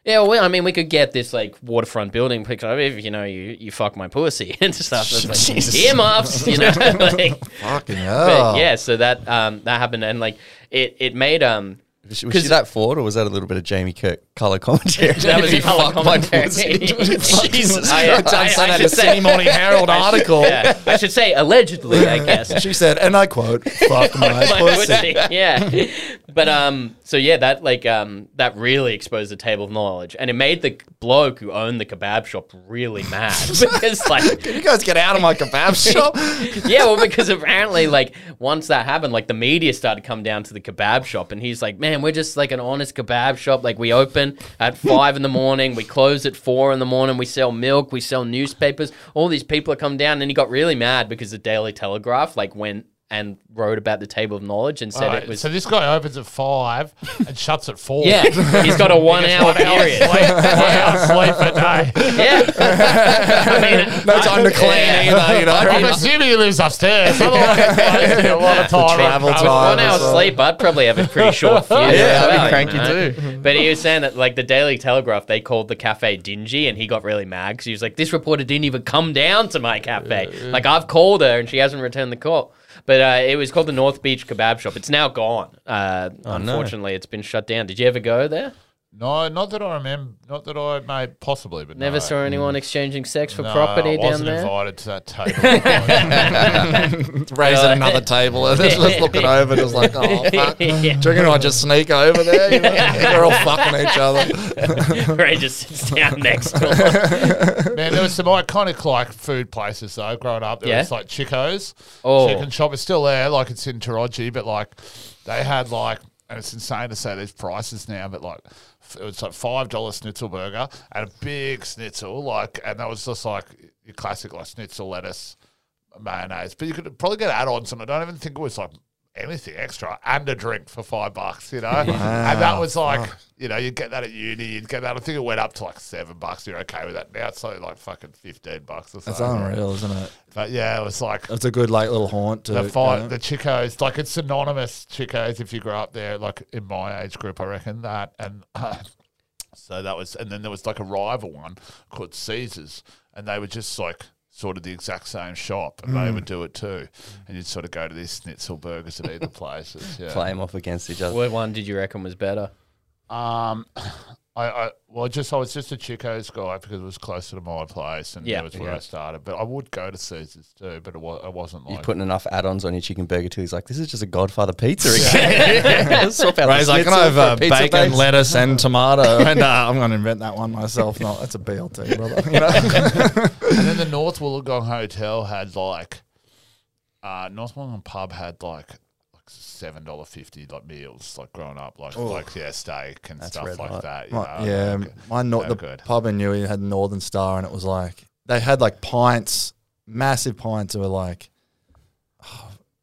Yeah, well, I mean, we could get this like waterfront building picture if you know you fuck my pussy and stuff. That's like earmuffs, you know. Like, fucking hell. Yeah, so that that happened, and like it made Was she that Ford, or was that a little bit of Jamie Kirk colour commentary? That was a colour commentary. Jesus, I should say Sydney Morning Herald article. Yeah, I should say allegedly, I guess. She said, and I quote, "Fuck my pussy." Yeah, but so yeah, that like that really exposed the table of knowledge, and it made the bloke who owned the kebab shop really mad because like, can you guys get out of my kebab shop? Yeah, well, because apparently like once that happened, like the media started to come down to the kebab shop, and he's like, man. We're just like an honest kebab shop. Like we open at 5 in the morning, we close at 4 in the morning. We sell milk, we sell newspapers. All these people are come down, and he got really mad because the Daily Telegraph like went and wrote about the table of knowledge and said right, it was. So this guy opens at 5 and shuts at 4. Yeah, he's got a one-hour period. 1 hour sleep a day. Yeah, I mean, no time to clean either. You know, I'm assuming he lives upstairs. Otherwise, a lot of time. Travel time. 1 hour sleep, I'd probably have a pretty short fuse. Yeah, I'd be cranky too. But he was saying that like the Daily Telegraph, they called the cafe dingy, and he got really mad because he was like, "This reporter didn't even come down to my cafe. Like I've called her, and she hasn't returned the call." But it was called the North Beach Kebab Shop. It's now gone. Unfortunately, it's been shut down. Did you ever go there? No, not that I remember. Not that I may possibly, but never saw anyone exchanging sex for property down there. I wasn't invited to that table. Raising another table. Let's look it over. Just like, oh, fuck. Yeah. Do you reckon I just sneak over there? You know? They're all fucking each other. Ray just sits down next to him. Man, there was some iconic like food places though. Growing up, there was like Chico's chicken shop. It's still there, like it's in Taronji, but like they had like. And it's insane to say these prices now, but like it was like $5 schnitzel burger and a big schnitzel, like, and that was just like your classic like schnitzel, lettuce, mayonnaise. But you could probably get add-ons, and I don't even think it was like anything extra, and a drink for $5, you know. Wow. And that was like, you know, you'd get that at uni, you'd get that. I think it went up to like $7. You're okay with that now? It's only like fucking $15 or something. That's unreal, isn't it? But yeah, it was like it's a good like little haunt to the Chico's, like it's synonymous Chico's if you grow up there, like in my age group, I reckon that. And so that was, and then there was like a rival one called Caesars, and they were just like. Sort of the exact same shop, and they would do it too. And you'd sort of go to these schnitzel burgers at either places. Yeah. Play them off against each other. What one did you reckon was better? I was just a Chico's guy because it was closer to my place, and that was where I started. But I would go to Caesars too, but I wasn't like... You're putting enough add-ons on your chicken burger too. He's like, this is just a Godfather pizza again. Let's swap out Ray's like, can I have bacon, lettuce, and tomato? And I'm going to invent that one myself. No, that's a BLT, brother. You know? And then the North Wollongong Hotel had like... North Wollongong Pub had like... $7.50 like meals, like growing up, steak and stuff like that. You know? Yeah, like, the pub in Newey had Northern Star, and it was like they had like pints, massive pints that were like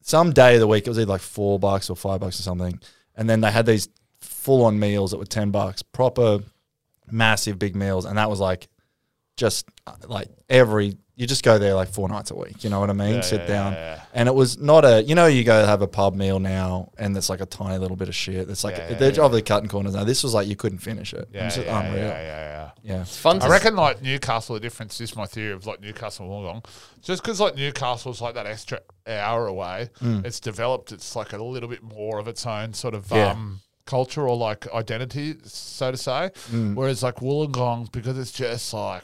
some day of the week it was either like $4 or $5 or something, and then they had these full on meals that were $10, proper massive big meals, and that was like just like every. You just go there like 4 nights a week, you know what I mean? Yeah, Sit down. Yeah, yeah. And it was not a, you know, you go have a pub meal now and it's like a tiny little bit of shit. It's like, they're obviously cutting corners now. This was like, you couldn't finish it. Yeah, yeah. It's fun. I reckon like Newcastle, the difference is my theory of like Newcastle Wollongong. Just because like Newcastle's like that extra hour away, it's developed. It's like a little bit more of its own sort of, culture or like identity, so to say. Whereas like Wollongong, because it's just like,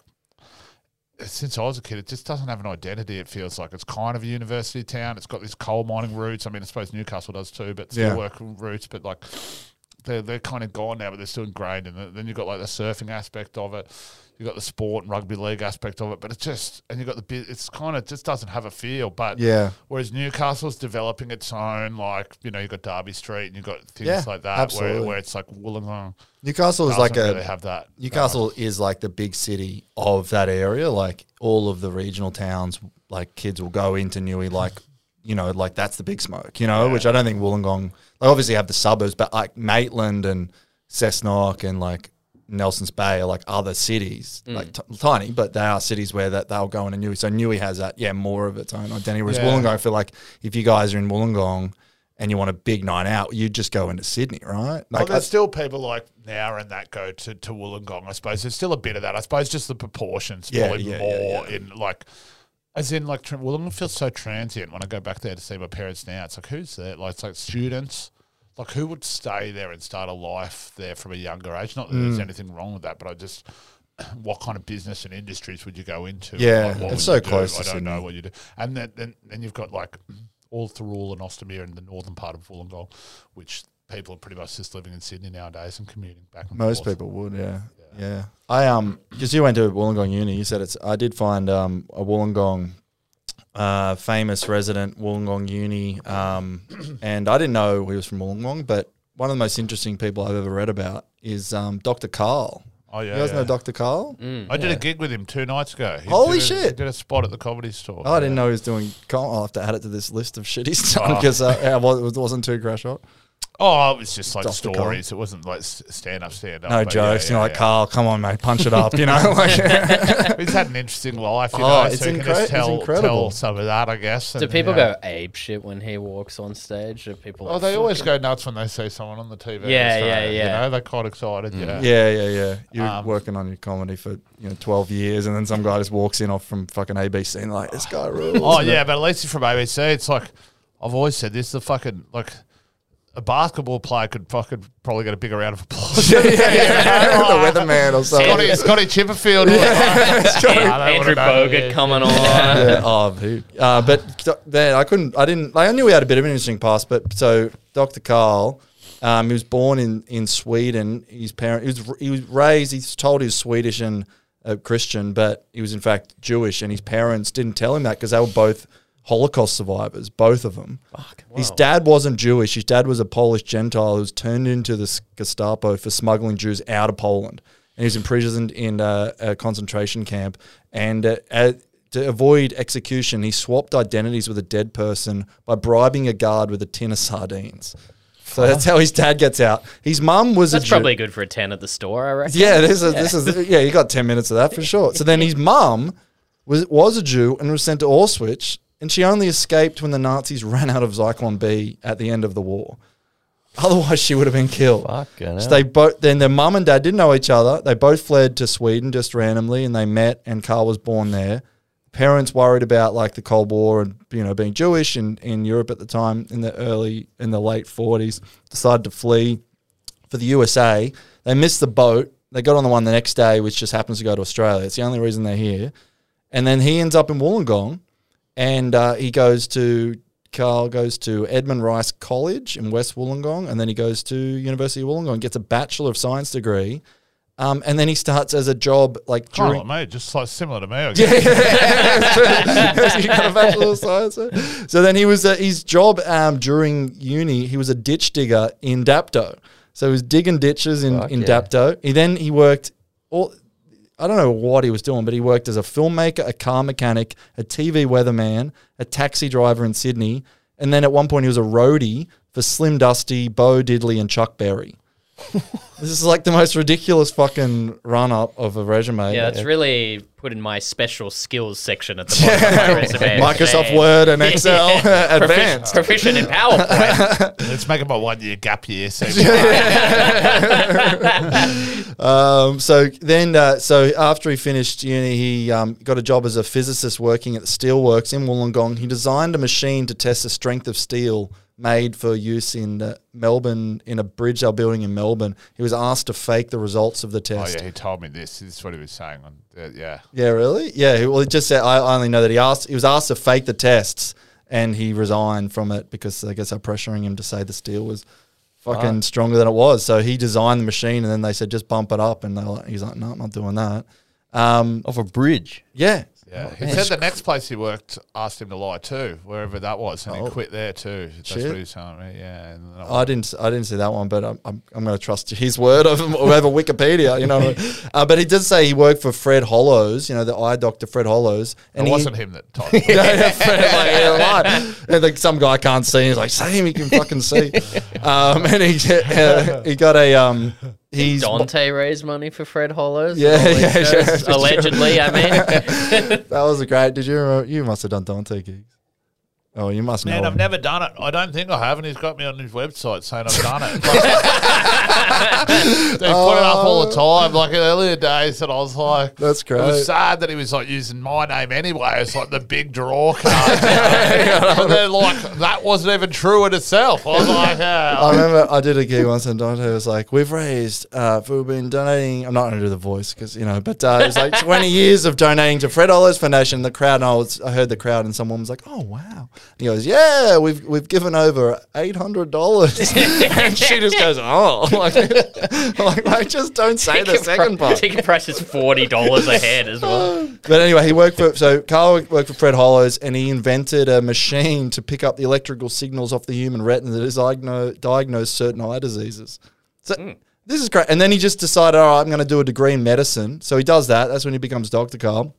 since I was a kid, it just doesn't have an identity, it feels like. It's kind of a university town. It's got these coal mining roots. I mean, I suppose Newcastle does too, but steelwork roots. But, like, they're kind of gone now, but they're still ingrained. And then you've got, like, the surfing aspect of it. You've got the sport and rugby league aspect of it. But it's just – and you've got the – it's kind of just doesn't have a feel. But whereas Newcastle's developing its own, like, you know, you've got Derby Street and you've got things like that where it's, like, Wollongong. Newcastle is like really have that. Newcastle is like the big city of that area. Like all of the regional towns, like kids will go into Newey, like, you know, like that's the big smoke, you know, which I don't think Wollongong, they obviously have the suburbs, but like Maitland and Cessnock and like Nelson's Bay are like other cities, like tiny, but they are cities where that they'll go into Newey. So Newey has that, more of its own identity. Whereas Wollongong, I feel like if you guys are in Wollongong, and you want a big night out, you just go into Sydney, right? Like, well, there's still people like now and that go to Wollongong, I suppose. There's still a bit of that. I suppose just the proportions probably more in like – as in, like, Wollongong feels so transient when I go back there to see my parents now. It's like, who's there? Like, it's like students. Like, who would stay there and start a life there from a younger age? Not that there's anything wrong with that, but I just, what kind of business and industries would you go into? Yeah, like, it's so close. I don't know what you do. And then you've got, like, all Thirroul and Austinmer in the northern part of Wollongong, which people are pretty much just living in Sydney nowadays and commuting back and forth. Most people would, yeah. Yeah, I because you went to Wollongong Uni, you said it's. I did find a Wollongong, famous resident Wollongong Uni, and I didn't know he was from Wollongong, but one of the most interesting people I've ever read about is Dr. Carl. Oh yeah, you guys know Dr. Carl? Mm. I did a gig with him 2 nights ago. Holy shit! He did a spot at the Comedy Store. I didn't know he was doing. I'll have to add it to this list of shit he's done because it wasn't too crash hot. Oh, it was just like Dr. stories. Carl. It wasn't like stand up. No jokes. Yeah, like, Carl, come on, mate, punch it up. You know, like he's had an interesting life. You know, so you can just tell some of that, I guess. Do people go ape shit when he walks on stage? Do people? Like, oh, they always go nuts when they see someone on the TV. Yeah. You know, they're quite excited. Mm. You know? Yeah. You're working on your comedy for 12 years, and then some guy just walks in off from fucking ABC and like, this guy rules. Oh yeah, but at least you're from ABC. It's like I've always said this: the fucking like. A basketball player could fucking probably get a bigger round of applause. The weatherman or something. Scotty Chipperfield. Andrew Bogut coming on. I knew he had a bit of an interesting past, but so Dr. Carl, he was born in Sweden. His parents, he was raised, he's told he was Swedish and Christian, but he was in fact Jewish, and his parents didn't tell him that because they were both Holocaust survivors, both of them. Fuck, wow. His dad wasn't Jewish. His dad was a Polish Gentile who was turned into the Gestapo for smuggling Jews out of Poland. And he was imprisoned in a concentration camp. And to avoid execution, he swapped identities with a dead person by bribing a guard with a tin of sardines. So that's how his dad gets out. His mum was that's probably good for a 10 at the store, I reckon. Yeah, you got 10 minutes of that for sure. So then his mum was a Jew and was sent to Auschwitz. And she only escaped when the Nazis ran out of Zyklon B at the end of the war. Otherwise, she would have been killed. Fucking so they both. Then their mum and dad didn't know each other. They both fled to Sweden just randomly, and they met. And Carl was born there. Parents worried about like the Cold War and being Jewish in Europe at the time in the late '40s. Decided to flee for the USA. They missed the boat. They got on the one the next day, which just happens to go to Australia. It's the only reason they're here. And then he ends up in Wollongong. And Carl goes to Edmund Rice College in West Wollongong, and then he goes to University of Wollongong, gets a Bachelor of Science degree, and then he starts as a job like during... Oh, mate, just like similar to me, I guess. Yeah. You got a Bachelor of Science. So then he was his job during uni, he was a ditch digger in Dapto. So he was digging ditches in Dapto. He worked... I don't know what he was doing, but he worked as a filmmaker, a car mechanic, a TV weatherman, a taxi driver in Sydney, and then at one point he was a roadie for Slim Dusty, Bo Diddley, and Chuck Berry. This is like the most ridiculous fucking run-up of a resume. Yeah, it's really put in my special skills section at the bottom of my resume. Microsoft Word and Excel Advanced. Proficient in PowerPoint. Let's make it my 1-year gap year. So after he finished uni, he got a job as a physicist working at the steelworks in Wollongong. He designed a machine to test the strength of steel made for use in Melbourne, in a bridge they were building in Melbourne. He was asked to fake the results of the test. Oh, yeah, he told me this. This is what he was saying. Yeah, really? Yeah, well, he just said, I only know that he was asked to fake the tests, and he resigned from it because I guess they're pressuring him to say the steel was fucking stronger than it was. So he designed the machine, and then they said, just bump it up. And he's like, no, I'm not doing that. Off a bridge? Yeah. Yeah, he said the next place he worked asked him to lie too, wherever that was, and he quit there too. That's what he was telling me. Yeah, and I didn't see that one, but I'm going to trust his word over Wikipedia, But he did say he worked for Fred Hollows, the eye doctor Fred Hollows, and wasn't him that told him. And like some guy can't see, he's like, "Say him, he can fucking see." And he got a Did Dante raise money for Fred Hollows? Yeah. Allegedly, I mean. That was a great... Did you remember? You must have done Dante gigs. Oh, you must know. Man, I've never done it. I don't think I have, and he's got me on his website saying I've done it. They put it up all the time. Like in earlier days, and I was like, "That's great." It was sad that he was like using my name anyway. It's like the big draw card. And they're like, that wasn't even true in itself. I was like, yeah. I remember I did a gig once, and Dante was like, "We've raised, we've been donating." I'm not going to do the voice because you know, but it was like 20 years of donating to Fred Oller's Foundation. The crowd, and I heard the crowd, and someone was like, "Oh wow." And he goes, yeah, we've given over $800. And she just goes, oh. I'm like, just don't say the second part. Ticket price is $40 a head as well. But anyway, Carl worked for Fred Hollows, and he invented a machine to pick up the electrical signals off the human retina that is diagnosed certain eye diseases. So this is great. And then he just decided, all right, I'm going to do a degree in medicine. So he does that. That's when he becomes Dr. Carl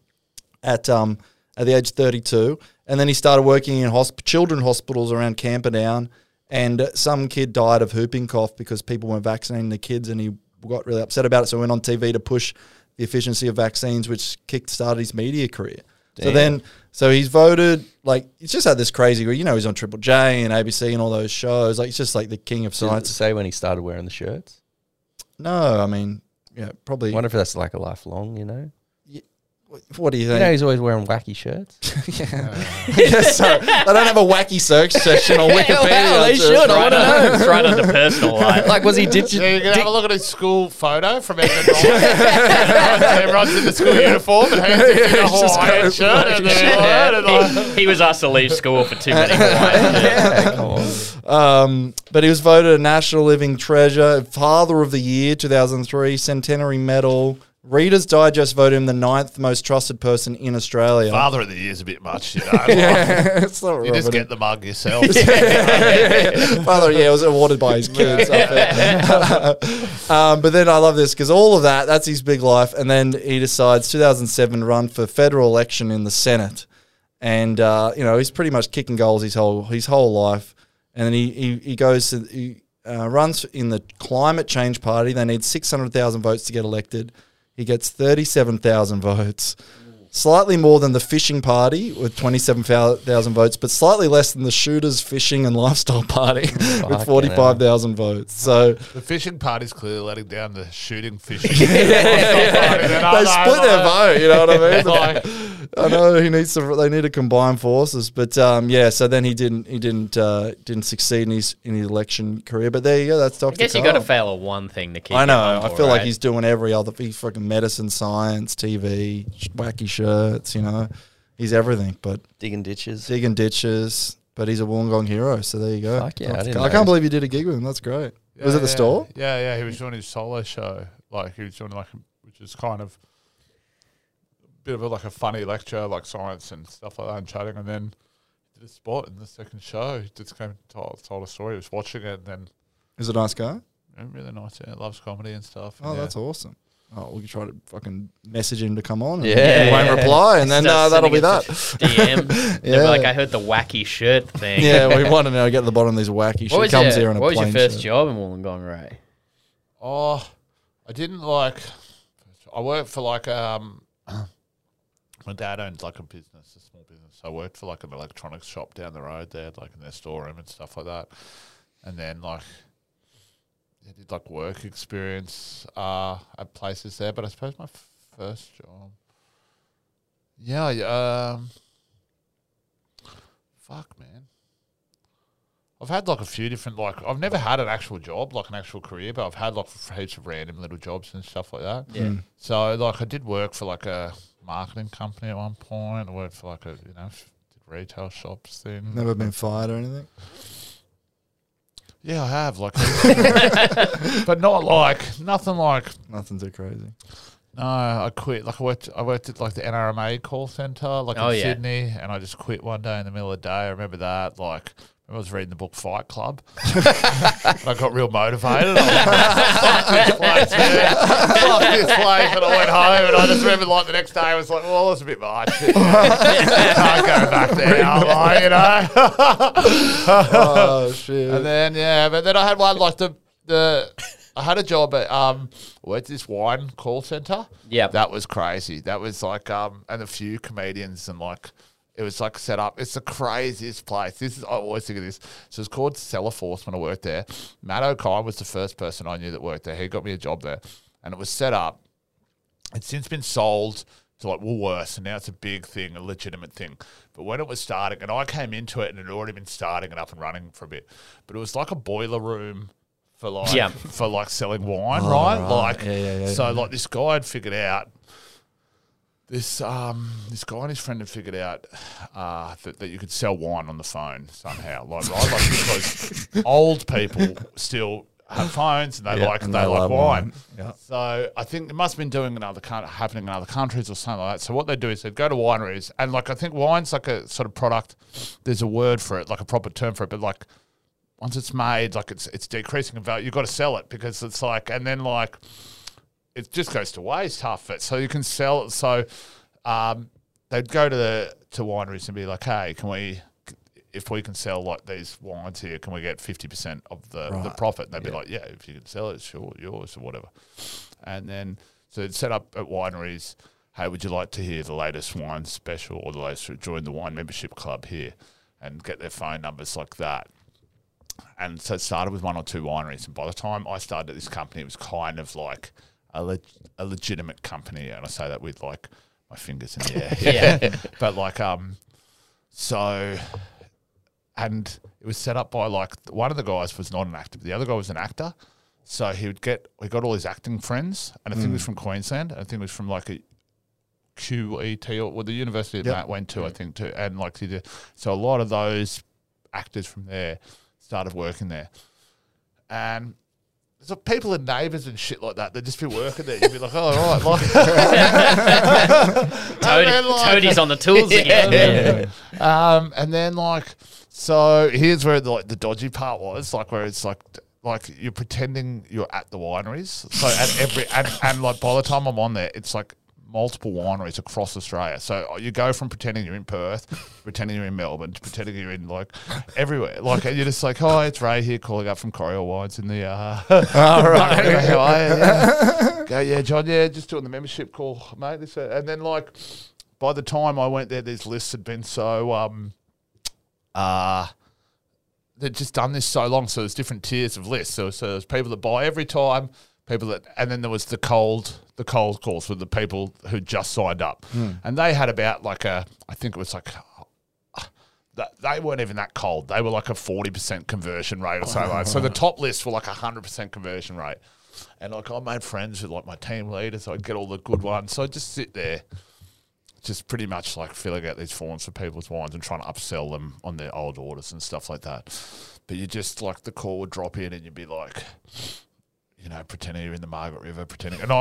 at the age of 32. And then he started working in children's hospitals around Camperdown, and some kid died of whooping cough because people weren't vaccinating the kids, and he got really upset about it. So he went on TV to push the efficiency of vaccines, which kick-started his media career. Damn. So he's voted, like, he's just had this crazy, you know, he's on Triple J and ABC and all those shows. Like, he's just like the king of science. Did it say when he started wearing the shirts? No, I mean, yeah, probably. I wonder if that's like a lifelong, you know? What do you think? You know he's always wearing wacky shirts. Yeah, so they don't have a wacky search session on Wikipedia. Well, they should. I want to know. It's right under personal life. Like, was he ditching? Yeah, you can have a look at his school photo from everyone. Everyone's in the school uniform and hands in a Hawaiian shirt. And he was asked to leave school for too many Hawaiian shirts. But he was voted a National Living Treasure, Father of the Year, 2003, Centenary Medal. Reader's Digest voted him the 9th most trusted person in Australia. Father of the Year is a bit much, you know. Yeah, like, it's not right. You just get the mug yourself. Father, yeah, it was awarded by his kids. But then I love this because all of that, that's his big life. And then he decides 2007 to run for federal election in the Senate. And, you know, he's pretty much kicking goals his whole life. And then he goes to, runs in the Climate Change Party. They need 600,000 votes to get elected. He gets 37,000 votes, slightly more than the fishing party with 27,000 votes, but slightly less than the shooters, fishing and lifestyle party with 45,000 votes. So the fishing party's clearly letting down the shooting fishing. They split their vote. You know what I mean? Like, I know he needs to. They need to combine forces. But yeah, so then he didn't succeed in his election career. But there you go. That's Dr. I guess you got to fail at one thing to keep. I know. I feel like he's doing every other. He's freaking medicine, science, TV, wacky shirts, you know, he's everything. But digging ditches, but he's a Wollongong hero. So there you go. Fuck yeah, I can't believe you did a gig with him. That's great. Yeah, was it the store? Yeah, yeah. He was doing his solo show, like he was doing like, which is kind of a bit of a, like a funny lecture, like science and stuff like that, and chatting. And then did a spot in the second show. He just came and told a story. He was watching it, and then is a nice guy. Really nice. Yeah, loves comedy and stuff. Oh, and that's awesome. Oh, we can try to fucking message him to come on. And yeah, he won't reply, and then that'll be that. DM. Yeah, like I heard the wacky shirt thing. Yeah, we want to know. Get to the bottom of these wacky shirts. Comes here in a plain shirt. What was your first job in Wollongong, Ray? Oh, I didn't like. I worked for like my dad owns like a small business. I worked for like an electronics shop down the road there, like in their storeroom and stuff like that. And then like. I did like work experience at places there, but I suppose my first job. Yeah, fuck, man. I've had like a few different, like, I've never had an actual job, like an actual career, but I've had like heaps of random little jobs and stuff like that. Yeah. So, like, I did work for like a marketing company at one point. I worked for like a, you know, retail shops thing. Never been fired or anything? Yeah, I have, like, but not like, nothing too crazy. No, I quit. Like, I worked at, like, the NRMA call centre, like, in Sydney, and I just quit one day in the middle of the day. I remember that, like, I was reading the book Fight Club. I got real motivated. I was like, fuck this place, man. Fuck this place. And I went home, and I just remember, like, the next day, I was like, well, that's a bit much. You know? I can't go back there, like, you know. Oh, shit. And then, yeah, but then I had one, like, I had a job at worked at this wine call centre. Yeah. That was crazy. That was, like, and a few comedians and, like, It was like set up. It's the craziest place. This is, I always think of this. So it's called Cellar Force when I worked there. Matt O'Kine was the first person I knew that worked there. He got me a job there. And it was set up. It's since been sold to like Woolworths, and now it's a big thing, a legitimate thing. But when it was starting, and I came into it and it had already been starting and up and running for a bit, but it was like a boiler room for like, for like selling wine, right? Like, so like this guy had figured out, this guy and his friend had figured out that you could sell wine on the phone somehow, like, right? Like, because old people still have phones and they like wine. Yeah. So I think it must have been happening in other countries or something like that. So what they do is they'd go to wineries, and like I think wine's like a sort of product. There's a word for it, like a proper term for it, but like once it's made, like it's decreasing in value. You've got to sell it because it's like, and then like, it just goes to waste half of it. So you can sell it. So they'd go to wineries and be like, hey, can we, if we can sell like these wines here, can we get 50% of the profit? And they'd be like, yeah, if you can sell it, sure, yours or whatever. And then so they'd set up at wineries, hey, would you like to hear the latest wine special or the latest, join the wine membership club here, and get their phone numbers like that. And so it started with one or two wineries. And by the time I started at this company, it was kind of like a legitimate company, and I say that with like my fingers in the air. But like so, and it was set up by like one of the guys was not an actor, but the other guy was an actor. So he got all his acting friends, and I think it was from Queensland, and I think it was from like a QET or the university that Matt went to, I think too, and like he did. So a lot of those actors from there started working there, and. So people are neighbours and shit like that. They'd just be working there. You'd be like, oh, all right. Like, Toadie's on the tools again. And then, like, so here's where the dodgy part was, like where it's like you're pretending you're at the wineries. So at like by the time I'm on there, it's like multiple wineries across Australia. So you go from pretending you're in Perth, pretending you're in Melbourne, to pretending you're in like everywhere. Like, and you're just like, oh, it's Ray here calling up from Coriol Wines in the. How are you? Yeah. Go, yeah, John, yeah, just doing the membership call, mate. And then, like, by the time I went there, these lists had been so. They'd just done this so long. So there's different tiers of lists. So there's people that buy every time. People that, and then there was the cold calls with the people who just signed up, and they had about like I think it was like, they weren't even that cold. They were like a 40% conversion rate or something. So the top lists were like 100% conversion rate, and like I made friends with like my team leader, so I'd get all the good ones. So I just sit there, just pretty much like filling out these forms for people's wines and trying to upsell them on their old orders and stuff like that. But you just like the call would drop in, and you'd be like. You know, pretending you're in the Margaret River,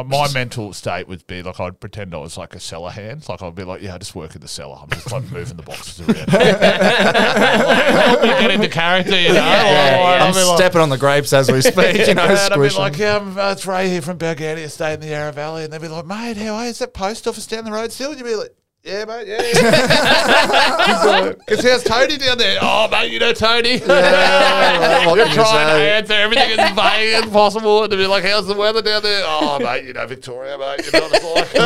my mental state would be like I'd pretend I was like a cellar hand. Like I'd be like, yeah, I just work in the cellar. I'm just like moving the boxes around. Help me get into character, you know. I'm stepping on the grapes as we speak, you know. And I'd be like, yeah, it's Ray here from Balgania, stay in the Yarra Valley. And they'd be like, mate, how are you? Is that post office down the road still? And you'd be like, yeah, mate, yeah. Because how's Tony down there? Oh, mate, you know Tony. Yeah, like, you're trying to answer everything as vague as possible. And to be like, how's the weather down there? Oh, mate, you know Victoria, mate. You know what it's like.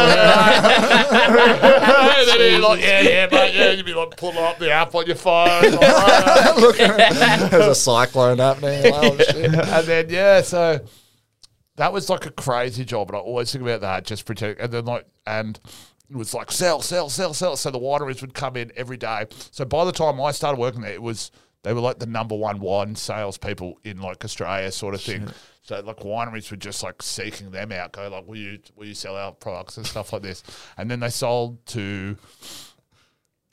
And then you're like, yeah, mate, yeah. You'd be like pulling up the app on your phone. Like, there's a cyclone happening. Oh, shit. And then, yeah, so that was like a crazy job. And I always think about that, just pretending. And then, like, and... It was like, sell, sell, sell, sell. So the wineries would come in every day. So by the time I started working there, they were like the number one wine salespeople in like Australia sort of thing. Sure. So like wineries were just like seeking them out, go like, will you sell our products and stuff like this? And then they sold to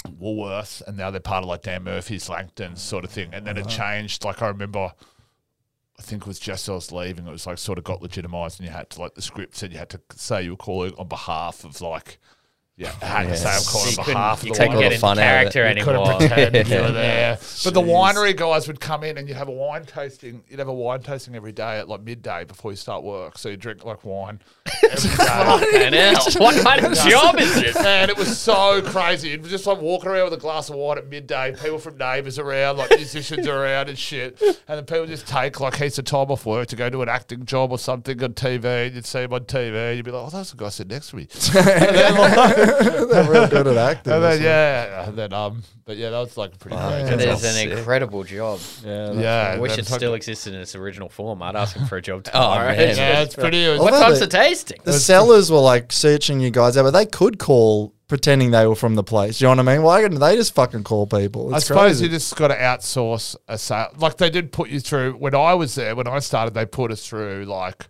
Woolworths, and now they're part of like Dan Murphy's, Langton sort of thing. And then it changed. Like I remember... I think it was just as I was leaving, it was like sort of got legitimised, and you had to, like the script said you had to say you were calling on behalf of like, yeah, I had to say I'm calling on behalf of the wine. You couldn't get into character anymore. You couldn't pretend you were there. But the winery guys would come in and you'd have a wine tasting. You'd have a wine tasting every day at like midday before you start work. So you drink like wine every day. What kind of job is this? And it was so crazy. It was just like walking around with a glass of wine at midday. People from Neighbours around, like musicians around and shit. And then people just take like heaps of time off work to go do an acting job or something on TV. And you'd see them on TV. And you'd be like, oh, that's the guy sitting next to me. And then like, they're real good at acting. And then, yeah. And then, but yeah, that was like pretty crazy. It is an incredible job. Yeah. I wish it still existed in its original form. I'd ask him for a job tomorrow. Oh, man. Yeah, it's pretty. What types of tasting? The sellers were like searching you guys out, but they could call pretending they were from the place. Do you know what I mean? Why couldn't they just fucking call people? It's I suppose you just got to outsource a sale. Like they did put you through, when I was there, when I started, they put us through like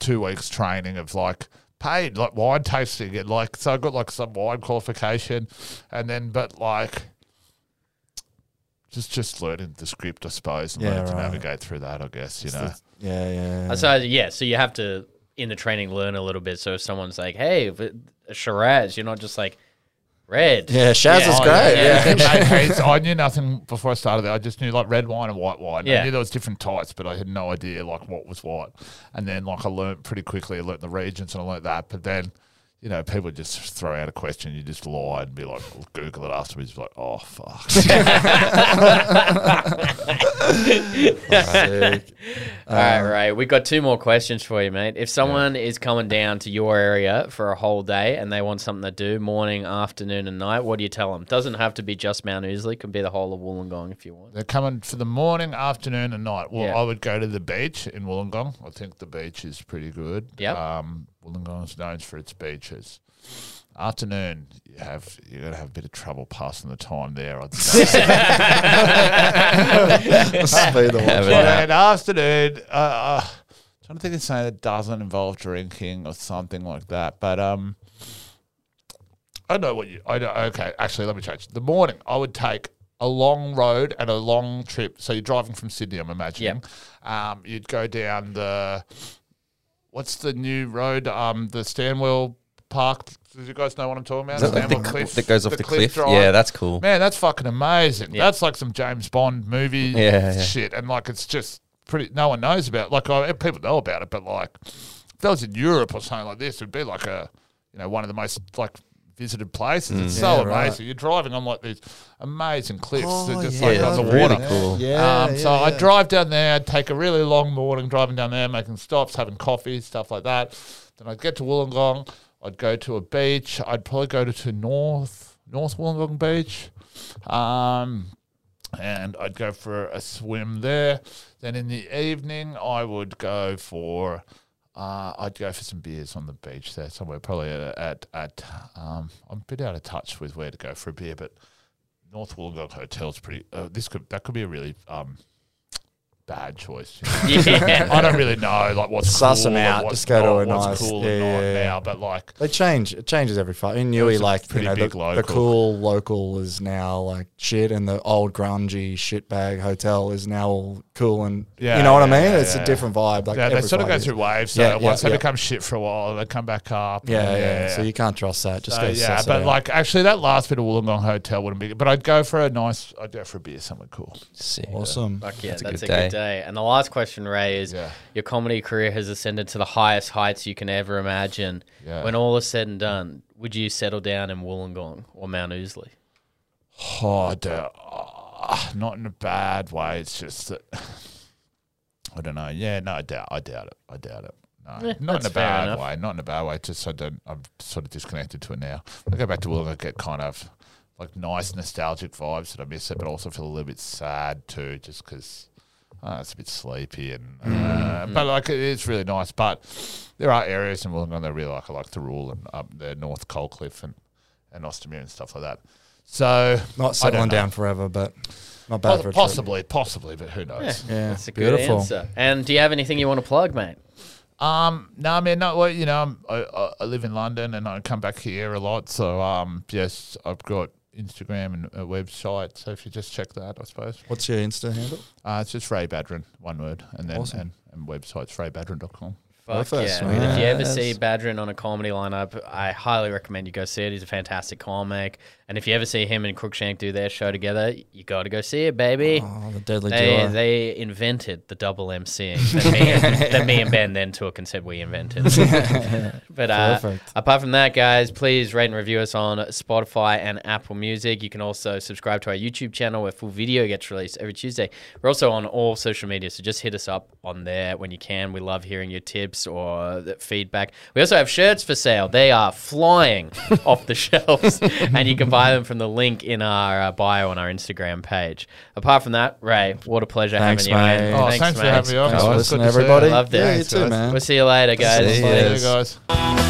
2 weeks training of like, paid like wine tasting and like so I got like some wine qualification and then but like just learning the script I suppose and learning to navigate through that I guess you know so you have to in the training learn a little bit so if someone's like hey Shiraz you're not just like red. Yeah, Shaz is great. I knew nothing before I started there. I just knew like red wine and white wine. Yeah. I knew there was different types, but I had no idea like what was what. And then like I learned pretty quickly. I learned the regions and I learned that. But then, you know, people just throw out a question. You just lie and be like, well, Google it afterwards. Like, oh, fuck. All right, Ray. We've got two more questions for you, mate. If someone is coming down to your area for a whole day and they want something to do morning, afternoon and night, what do you tell them? Doesn't have to be just Mount Ousley. Could be the whole of Wollongong if you want. They're coming for the morning, afternoon and night. Well, I would go to the beach in Wollongong. I think the beach is pretty good. Yeah. Wollongong is known for its beaches. Afternoon, you're going to have a bit of trouble passing the time there, I'd say. And afternoon, I'm trying to think of something that doesn't involve drinking or something like that. But I know what you – okay, actually, let me change. The morning, I would take – a long road and a long trip. So you're driving from Sydney, I'm imagining. Yep. You'd go down the what's the new road? The Stanwell Park. Do you guys know what I'm talking about? Stanwell Cliff. That goes off the cliff. Yeah, that's cool. Man, that's fucking amazing. Yep. That's like some James Bond movie shit. And like it's just pretty. No one knows about it. Like people know about it, but like if that was in Europe or something like this, it'd be like a one of the most like visited places. It's so amazing. Right. You're driving on like these amazing cliffs that just like on the water. Really cool. So I'd drive down there, I'd take a really long morning driving down there, making stops, having coffee, stuff like that. Then I'd get to Wollongong, I'd go to a beach, I'd probably go to North Wollongong Beach. And I'd go for a swim there. Then in the evening I would go for I'd go for some beers on the beach there somewhere, probably at I'm a bit out of touch with where to go for a beer, but North Wollongong Hotel's pretty. That could be a really bad choice. You know? I don't really know like what's suss cool them out. What's just go to a nice. Cool now, but like they change. It changes every fight. In Newey, like the cool local is now like shit, and the old grungy shitbag hotel is now all cool and you know what I mean. It's a different vibe. Like they sort of go through waves. So once they become shit for a while, they come back up. So you can't trust that. Just go. Yeah, but like actually, that last bit of Wollongong Hotel wouldn't be. But I'd go for a beer somewhere cool. Sick. Awesome. Fuck yeah, that's a good day. And the last question, Ray, is your comedy career has ascended to the highest heights you can ever imagine. Yeah. When all is said and done, would you settle down in Wollongong or Mount Ousley? Not in a bad way. It's just that I don't know. Yeah, no, I doubt it. I doubt it. No, not in a bad way. Not in a bad way. Just I'm sort of disconnected to it now. When I go back to Wollongong, I get kind of like nice nostalgic vibes that I miss it, but also feel a little bit sad too, just because. It's a bit sleepy, and but like it's really nice. But there are areas in Wollongong that I really like. I like the Rule and up there, North Coalcliff and Austinmer and stuff like that. So not settling down forever, but not bad for a possibly, but who knows? Yeah, that's a beautiful good answer. And do you have anything you want to plug, mate? No, man, no. Well, you know, I live in London and I come back here a lot. So yes, I've got Instagram and a website, so if you just check that, I suppose. What's your Insta handle? It's just Ray Badran, one word, and then and website's raybadran.com. Fuck yeah. I mean, if you ever see Badran on a comedy lineup, I highly recommend you go see it. He's a fantastic comic, And if you ever see him and Cruikshank do their show together, you got to go see it, baby. Oh, the deadly duo. They invented the double MCing that me and Ben then took and said we invented. But apart from that, guys, please rate and review us on Spotify and Apple Music. You can also subscribe to our YouTube channel where full video gets released every Tuesday. We're also on all social media, so just hit us up on there when you can. We love hearing your tips or feedback. We also have shirts for sale. They are flying off the shelves, and you can buy them from the link in our bio on our Instagram page. Apart from that, Ray, what a pleasure having you, mate. Oh, thanks for having me on. Thanks for listening, everybody. I loved it. Yeah, you too, man. We'll see you later, guys. See you guys.